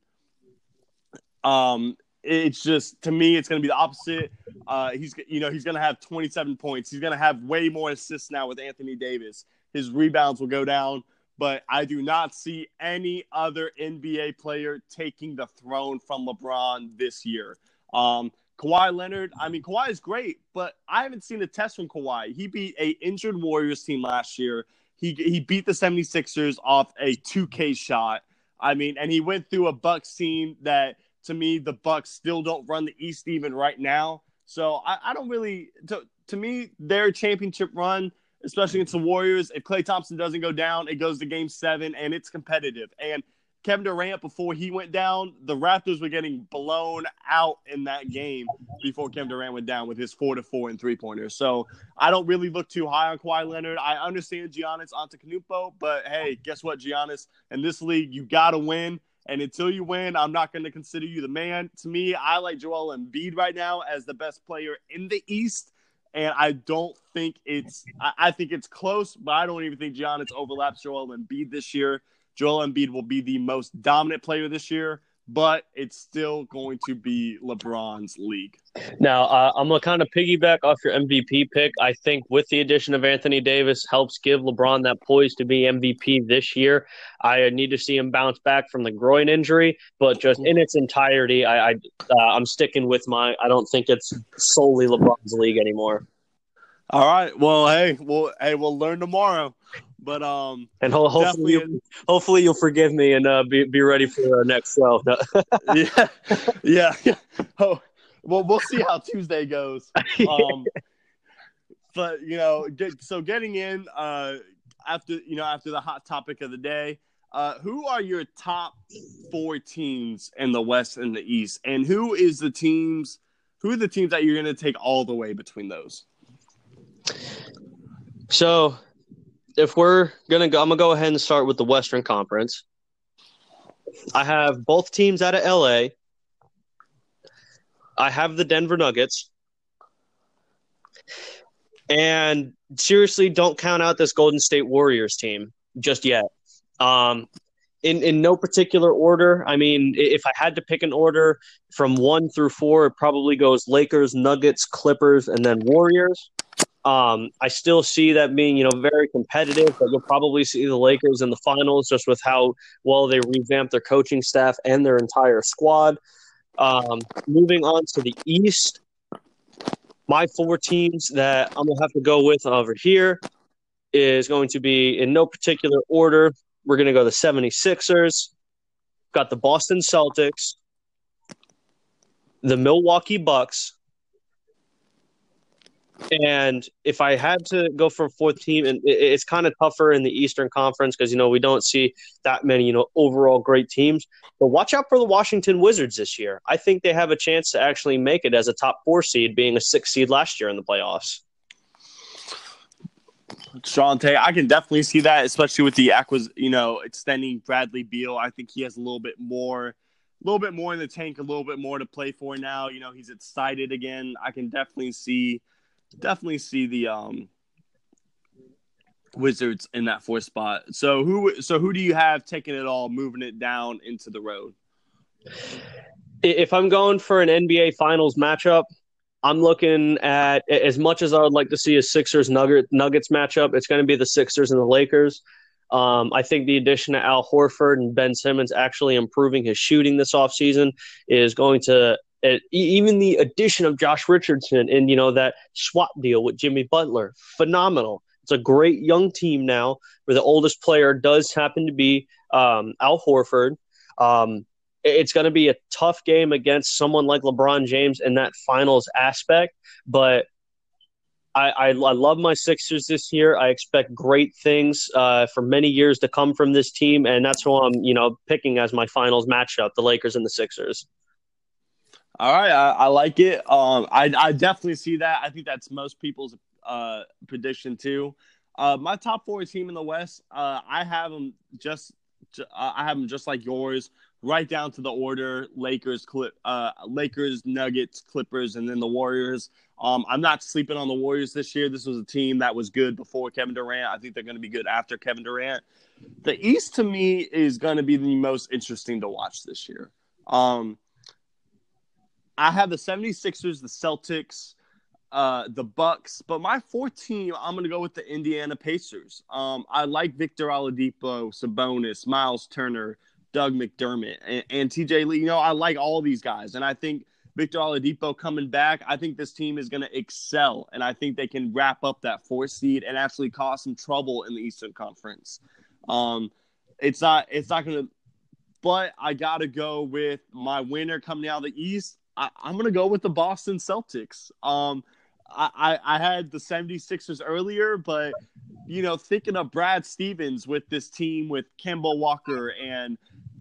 Um... It's just, to me, it's going to be the opposite. Uh, he's, you know, he's going to have twenty-seven points. He's going to have way more assists now with Anthony Davis. His rebounds will go down, but I do not see any other N B A player taking the throne from LeBron this year. Um, Kawhi Leonard, I mean, Kawhi is great, but I haven't seen a test from Kawhi. He beat a injured Warriors team last year. He he beat the seventy-sixers off a two K shot. I mean, and he went through a Bucks team that, to me, the Bucks still don't run the East even right now. So I, I don't really to, – to me, their championship run, especially against the Warriors, if Klay Thompson doesn't go down, it goes to Game seven, and it's competitive. And Kevin Durant, before he went down, the Raptors were getting blown out in that game before Kevin Durant went down with his four to four and three-pointers. So I don't really look too high on Kawhi Leonard. I understand Giannis Antetokounmpo, but, hey, guess what, Giannis? In this league, you got to win. And until you win, I'm not going to consider you the man. To me, I like Joel Embiid right now as the best player in the East. And I don't think it's – I think it's close, but I don't even think Giannis overlaps Joel Embiid this year. Joel Embiid will be the most dominant player this year, but it's still going to be LeBron's league. Now, uh, I'm going to kind of piggyback off your M V P pick. I think with the addition of Anthony Davis helps give LeBron that poise to be M V P this year. I need to see him bounce back from the groin injury, but just in its entirety, I, I, uh, I'm sticking with my – I don't think it's solely LeBron's league anymore. All right. Well, hey, we'll, hey, we'll learn tomorrow. But um, and ho- hopefully, you, hopefully you'll forgive me and uh, be be ready for our next show. yeah, yeah. yeah. Oh, well, we'll see how Tuesday goes. Um, but you know, get, so getting in, uh, after you know after the hot topic of the day, uh, who are your top four teams in the West and the East, and who is the teams? Who are the teams that you're going to take all the way between those? So, if we're gonna go, I'm gonna go ahead and start with the Western Conference. I have both teams out of L A. I have the Denver Nuggets. And seriously, don't count out this Golden State Warriors team just yet. Um, in, in no particular order. I mean, if I had to pick an order from one through four, it probably goes Lakers, Nuggets, Clippers, and then Warriors. Um, I still see that being, you know, very competitive, but you'll probably see the Lakers in the finals just with how well they revamped their coaching staff and their entire squad. Um, moving on to the East, my four teams that I'm going to have to go with over here is going to be in no particular order. We're going to go the seventy-sixers, got the Boston Celtics, the Milwaukee Bucks, and if I had to go for a fourth team, and it's kind of tougher in the Eastern Conference because, you know, we don't see that many, you know, overall great teams. But watch out for the Washington Wizards this year. I think they have a chance to actually make it as a top four seed, being a six seed last year in the playoffs. Shante, I can definitely see that, especially with the acquis- you know, extending Bradley Beal. I think he has a little bit more – a little bit more in the tank, a little bit more to play for now. You know, he's excited again. I can definitely see – Definitely see the um, Wizards in that fourth spot. So who, so who do you have taking it all, moving it down into the road? If I'm going for an N B A Finals matchup, I'm looking at, as much as I would like to see a Sixers Nuggets matchup, it's going to be the Sixers and the Lakers. Um, I think the addition of Al Horford and Ben Simmons actually improving his shooting this offseason is going to – and even the addition of Josh Richardson and, you know, that swap deal with Jimmy Butler, phenomenal. It's a great young team now where the oldest player does happen to be um, Al Horford. Um, it's going to be a tough game against someone like LeBron James in that finals aspect, but I, I, I love my Sixers this year. I expect great things uh, for many years to come from this team, and that's who I'm, you know, picking as my finals matchup, the Lakers and the Sixers. All right, I, I like it. Um, I, I definitely see that. I think that's most people's uh, prediction too. Uh, my top four team in the West, uh, I have them just, uh, I have them just like yours, right down to the order: Lakers, Clip, uh, Lakers, Nuggets, Clippers, and then the Warriors. Um, I'm not sleeping on the Warriors this year. This was a team that was good before Kevin Durant. I think they're going to be good after Kevin Durant. The East to me is going to be the most interesting to watch this year. Um, I have the seventy-sixers, the Celtics, uh, the Bucks, but my fourth team, I'm going to go with the Indiana Pacers. Um, I like Victor Oladipo, Sabonis, Miles Turner, Doug McDermott, and, and T J Lee. You know, I like all these guys, and I think Victor Oladipo coming back, I think this team is going to excel, and I think they can wrap up that fourth seed and actually cause some trouble in the Eastern Conference. Um, it's not, it's not going to – but I got to go with my winner coming out of the East. I, I'm going to go with the Boston Celtics. Um, I, I, I had the seventy-sixers earlier, but, you know, thinking of Brad Stevens with this team with Kemba Walker and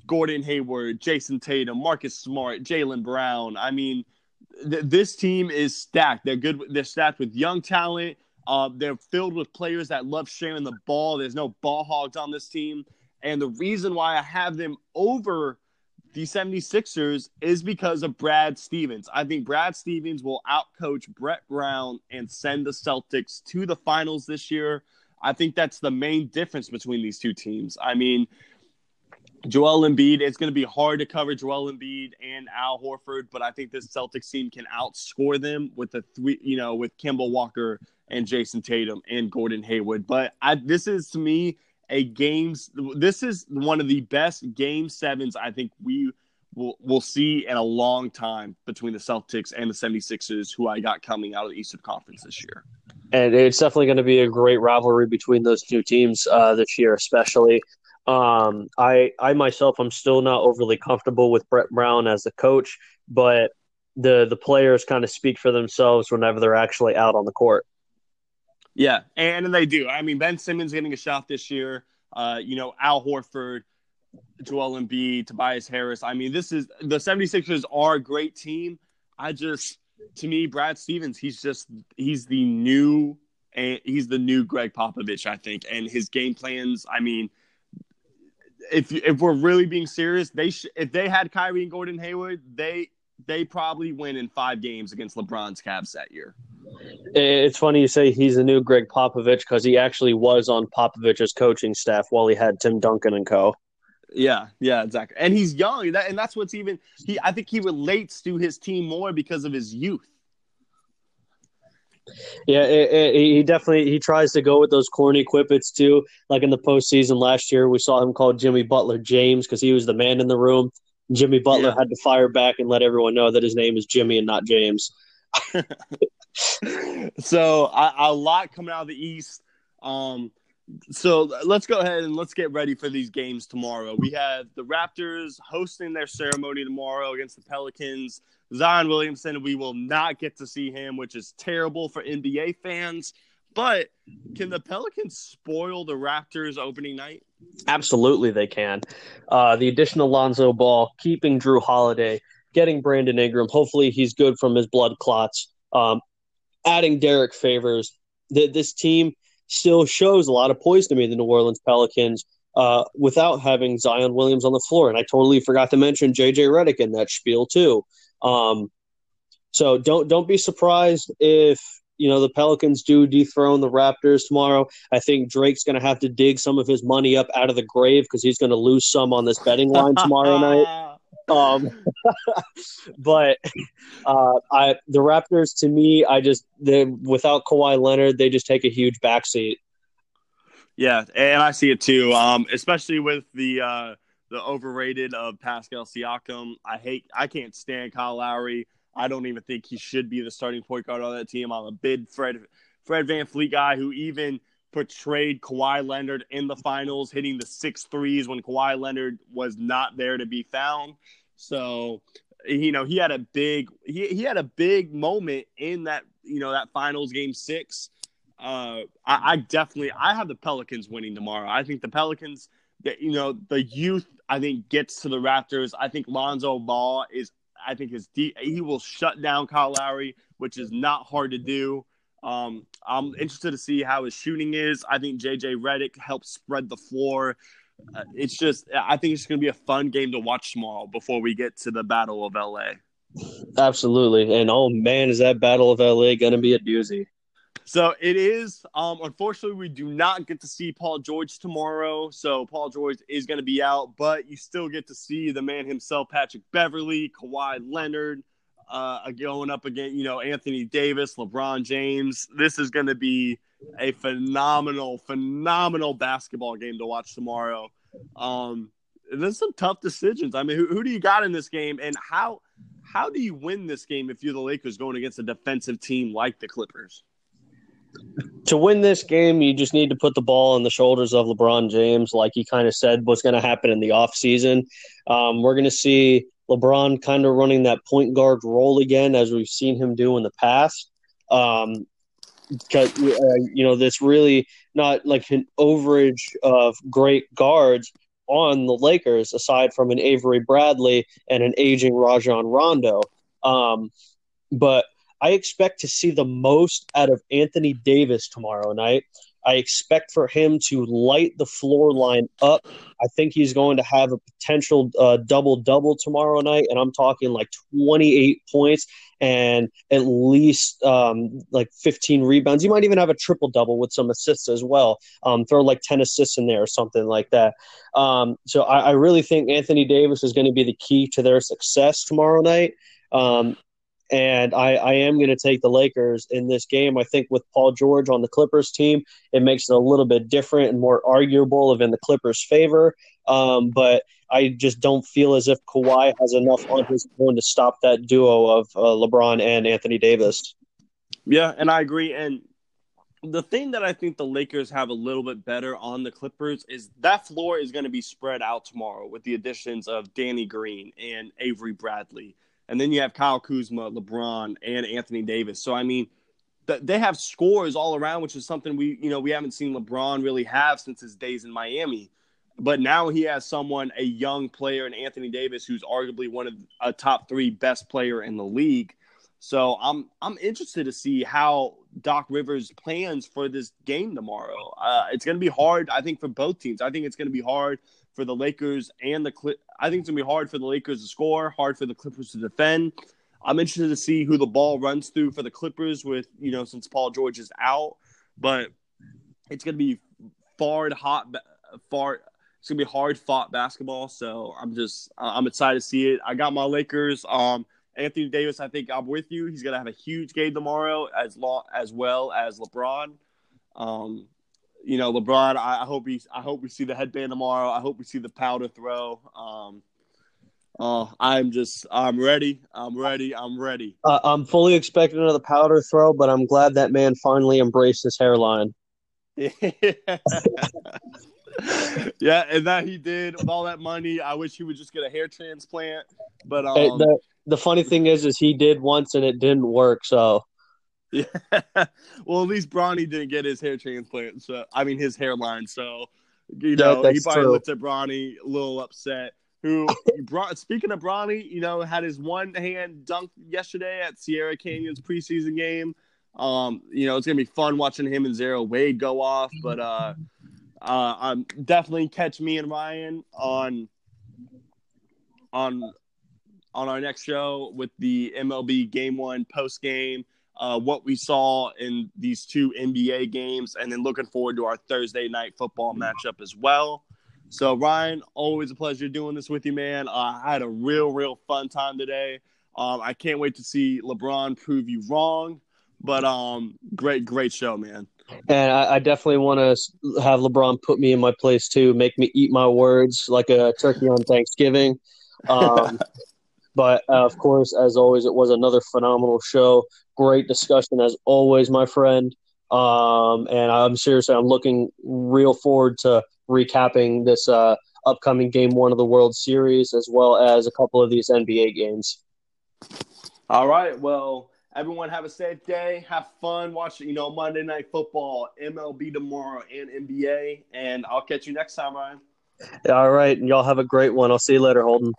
Gordon Hayward, Jason Tatum, Marcus Smart, Jaylen Brown. I mean, th- this team is stacked. They're good. They're stacked with young talent. Uh, they're filled with players that love sharing the ball. There's no ball hogs on this team. And the reason why I have them over the seventy-sixers is because of Brad Stevens. I think Brad Stevens will outcoach Brett Brown and send the Celtics to the finals this year. I think that's the main difference between these two teams. I mean, Joel Embiid, it's going to be hard to cover Joel Embiid and Al Horford, but I think this Celtics team can outscore them with the three, you know, with Kemba Walker and Jason Tatum and Gordon Hayward. But I, this is, to me, A games. This is one of the best game sevens I think we will will see in a long time between the Celtics and the seventy-sixers, who I got coming out of the Eastern Conference this year. And it's definitely going to be a great rivalry between those two teams uh, this year, especially. Um, I I myself, I'm still not overly comfortable with Brett Brown as the coach, but the the players kind of speak for themselves whenever they're actually out on the court. Yeah, and, and they do. I mean, Ben Simmons getting a shot this year. Uh, you know, Al Horford, Joel Embiid, Tobias Harris. I mean, this is – the 76ers are a great team. I just – to me, Brad Stevens, he's just – he's the new – he's the new Greg Popovich, I think. And his game plans, I mean – If if we're really being serious, they sh- if they had Kyrie and Gordon Hayward, they they probably win in five games against LeBron's Cavs that year. It's funny you say he's the new Greg Popovich because he actually was on Popovich's coaching staff while he had Tim Duncan and co. Yeah, yeah, exactly. And he's young, that, and that's what's even he. I think he relates to his team more because of his youth. Yeah, it, it, he definitely he tries to go with those corny quippets too. Like in the postseason last year, we saw him call Jimmy Butler James because he was the man in the room. Jimmy Butler yeah. had to fire back and let everyone know that his name is Jimmy and not James. So a, a lot coming out of the East. Um, so let's go ahead and let's get ready for these games tomorrow. We have the Raptors hosting their ceremony tomorrow against the Pelicans. Zion Williamson, we will not get to see him, which is terrible for N B A fans. But can the Pelicans spoil the Raptors opening night? Absolutely they can. Uh, the addition of Lonzo Ball, keeping Drew Holiday, getting Brandon Ingram. Hopefully he's good from his blood clots. Um, adding Derek Favors. The, this team still shows a lot of poise to me, the New Orleans Pelicans, uh, without having Zion Williams on the floor. And I totally forgot to mention J J Redick in that spiel too. Um, so don't don't be surprised if, you know, the Pelicans do dethrone the Raptors tomorrow. I think Drake's going to have to dig some of his money up out of the grave because he's going to lose some on this betting line tomorrow night. Um, but uh, I the Raptors, to me, I just they, without Kawhi Leonard, they just take a huge backseat. Yeah, and I see it too, um, especially with the uh, – the overrated of Pascal Siakam. I hate – I can't stand Kyle Lowry. I don't even think he should be the starting point guard on that team. I'm a big Fred Fred VanVleet guy who even portrayed Kawhi Leonard in the finals, hitting the six threes when Kawhi Leonard was not there to be found. So, you know, he had a big – he he had a big moment in that, you know, that finals game six. Uh, I, I definitely – I have the Pelicans winning tomorrow. I think the Pelicans – you know, the youth, I think, gets to the Raptors. I think Lonzo Ball is, I think, is de- he will shut down Kyle Lowry, which is not hard to do. Um, I'm interested to see how his shooting is. I think J J Redick helps spread the floor. Uh, it's just, I think it's going to be a fun game to watch tomorrow before we get to the Battle of L A. Absolutely. And, oh, man, is that Battle of L A going to be a doozy. So it is. Um, unfortunately, we do not get to see Paul George tomorrow. So Paul George is going to be out, but you still get to see the man himself, Patrick Beverley, Kawhi Leonard, uh, going up against, you know, Anthony Davis, LeBron James. This is going to be a phenomenal, phenomenal basketball game to watch tomorrow. Um, there's some tough decisions. I mean, who, who do you got in this game, and how how do you win this game if you're the Lakers going against a defensive team like the Clippers? To win this game, you just need to put the ball on the shoulders of LeBron James, like he kind of said was going to happen in the offseason. Um, we're going to see LeBron kind of running that point guard role again, as we've seen him do in the past. Um, because, uh, you know, this really not like an overage of great guards on the Lakers, aside from an Avery Bradley and an aging Rajon Rondo. Um, but I expect to see the most out of Anthony Davis tomorrow night. I expect for him to light the floor line up. I think he's going to have a potential uh, double-double tomorrow night, and I'm talking like twenty-eight points and at least um, like fifteen rebounds. You might even have a triple-double with some assists as well. Um, throw like ten assists in there or something like that. Um, so I, I really think Anthony Davis is going to be the key to their success tomorrow night. Um, And I, I am going to take the Lakers in this game. I think with Paul George on the Clippers team, it makes it a little bit different and more arguable of in the Clippers' favor. Um, but I just don't feel as if Kawhi has enough on his own to stop that duo of uh, LeBron and Anthony Davis. Yeah, and I agree. And the thing that I think the Lakers have a little bit better on the Clippers is that floor is going to be spread out tomorrow with the additions of Danny Green and Avery Bradley. And then you have Kyle Kuzma, LeBron, and Anthony Davis. So, I mean, they have scores all around, which is something we, you know, we haven't seen LeBron really have since his days in Miami. But now he has someone, a young player in Anthony Davis, who's arguably one of a top three best player in the league. So I'm I'm interested to see how Doc Rivers plans for this game tomorrow. Uh, it's going to be hard, I think, for both teams. I think it's going to be hard for the Lakers and the Clip. I think it's going to be hard for the Lakers to score, hard for the Clippers to defend. I'm interested to see who the ball runs through for the Clippers with, you know, since Paul George is out. But it's going to be far hot, far. It's going to be hard-fought basketball, so I'm just – I'm excited to see it. I got my Lakers. Um, Anthony Davis, I think I'm with you. He's going to have a huge game tomorrow as long, as well as LeBron. Um, you know, LeBron, I, I hope he, I hope we see the headband tomorrow. I hope we see the powder throw. Um, uh, I'm just – I'm ready. I'm ready. I'm ready. Uh, I'm fully expecting another powder throw, but I'm glad that man finally embraced his hairline. Yeah. Yeah, and that he did with all that money. I wish he would just get a hair transplant. But um, hey, the, the funny thing is, is he did once and it didn't work. So, yeah. Well, at least Bronny didn't get his hair transplant. So I mean, his hairline. So you know, yeah, he probably true. looked at Bronny a little upset. Who brought, speaking of Bronny, you know, had his one hand dunk yesterday at Sierra Canyon's preseason game. Um, you know, it's gonna be fun watching him and Zero Wade go off, but uh. Uh, I'm definitely catch me and Ryan on on on our next show with the M L B Game One post game, uh, what we saw in these two N B A games, and then looking forward to our Thursday night football matchup as well. So Ryan, always a pleasure doing this with you, man. Uh, I had a real, real fun time today. Um, I can't wait to see LeBron prove you wrong. But um, great, great show, man. And I, I definitely want to have LeBron put me in my place too, make me eat my words like a turkey on Thanksgiving. Um, but uh, of course, as always, it was another phenomenal show. Great discussion as always, my friend. Um, and I'm seriously, I'm looking real forward to recapping this uh, upcoming game one of the World Series, as well as a couple of these N B A games. All right. Well, everyone have a safe day. Have fun watching, you know, Monday Night Football, M L B tomorrow, and N B A. And I'll catch you next time, Ryan. All right. And y'all have a great one. I'll see you later, Holden.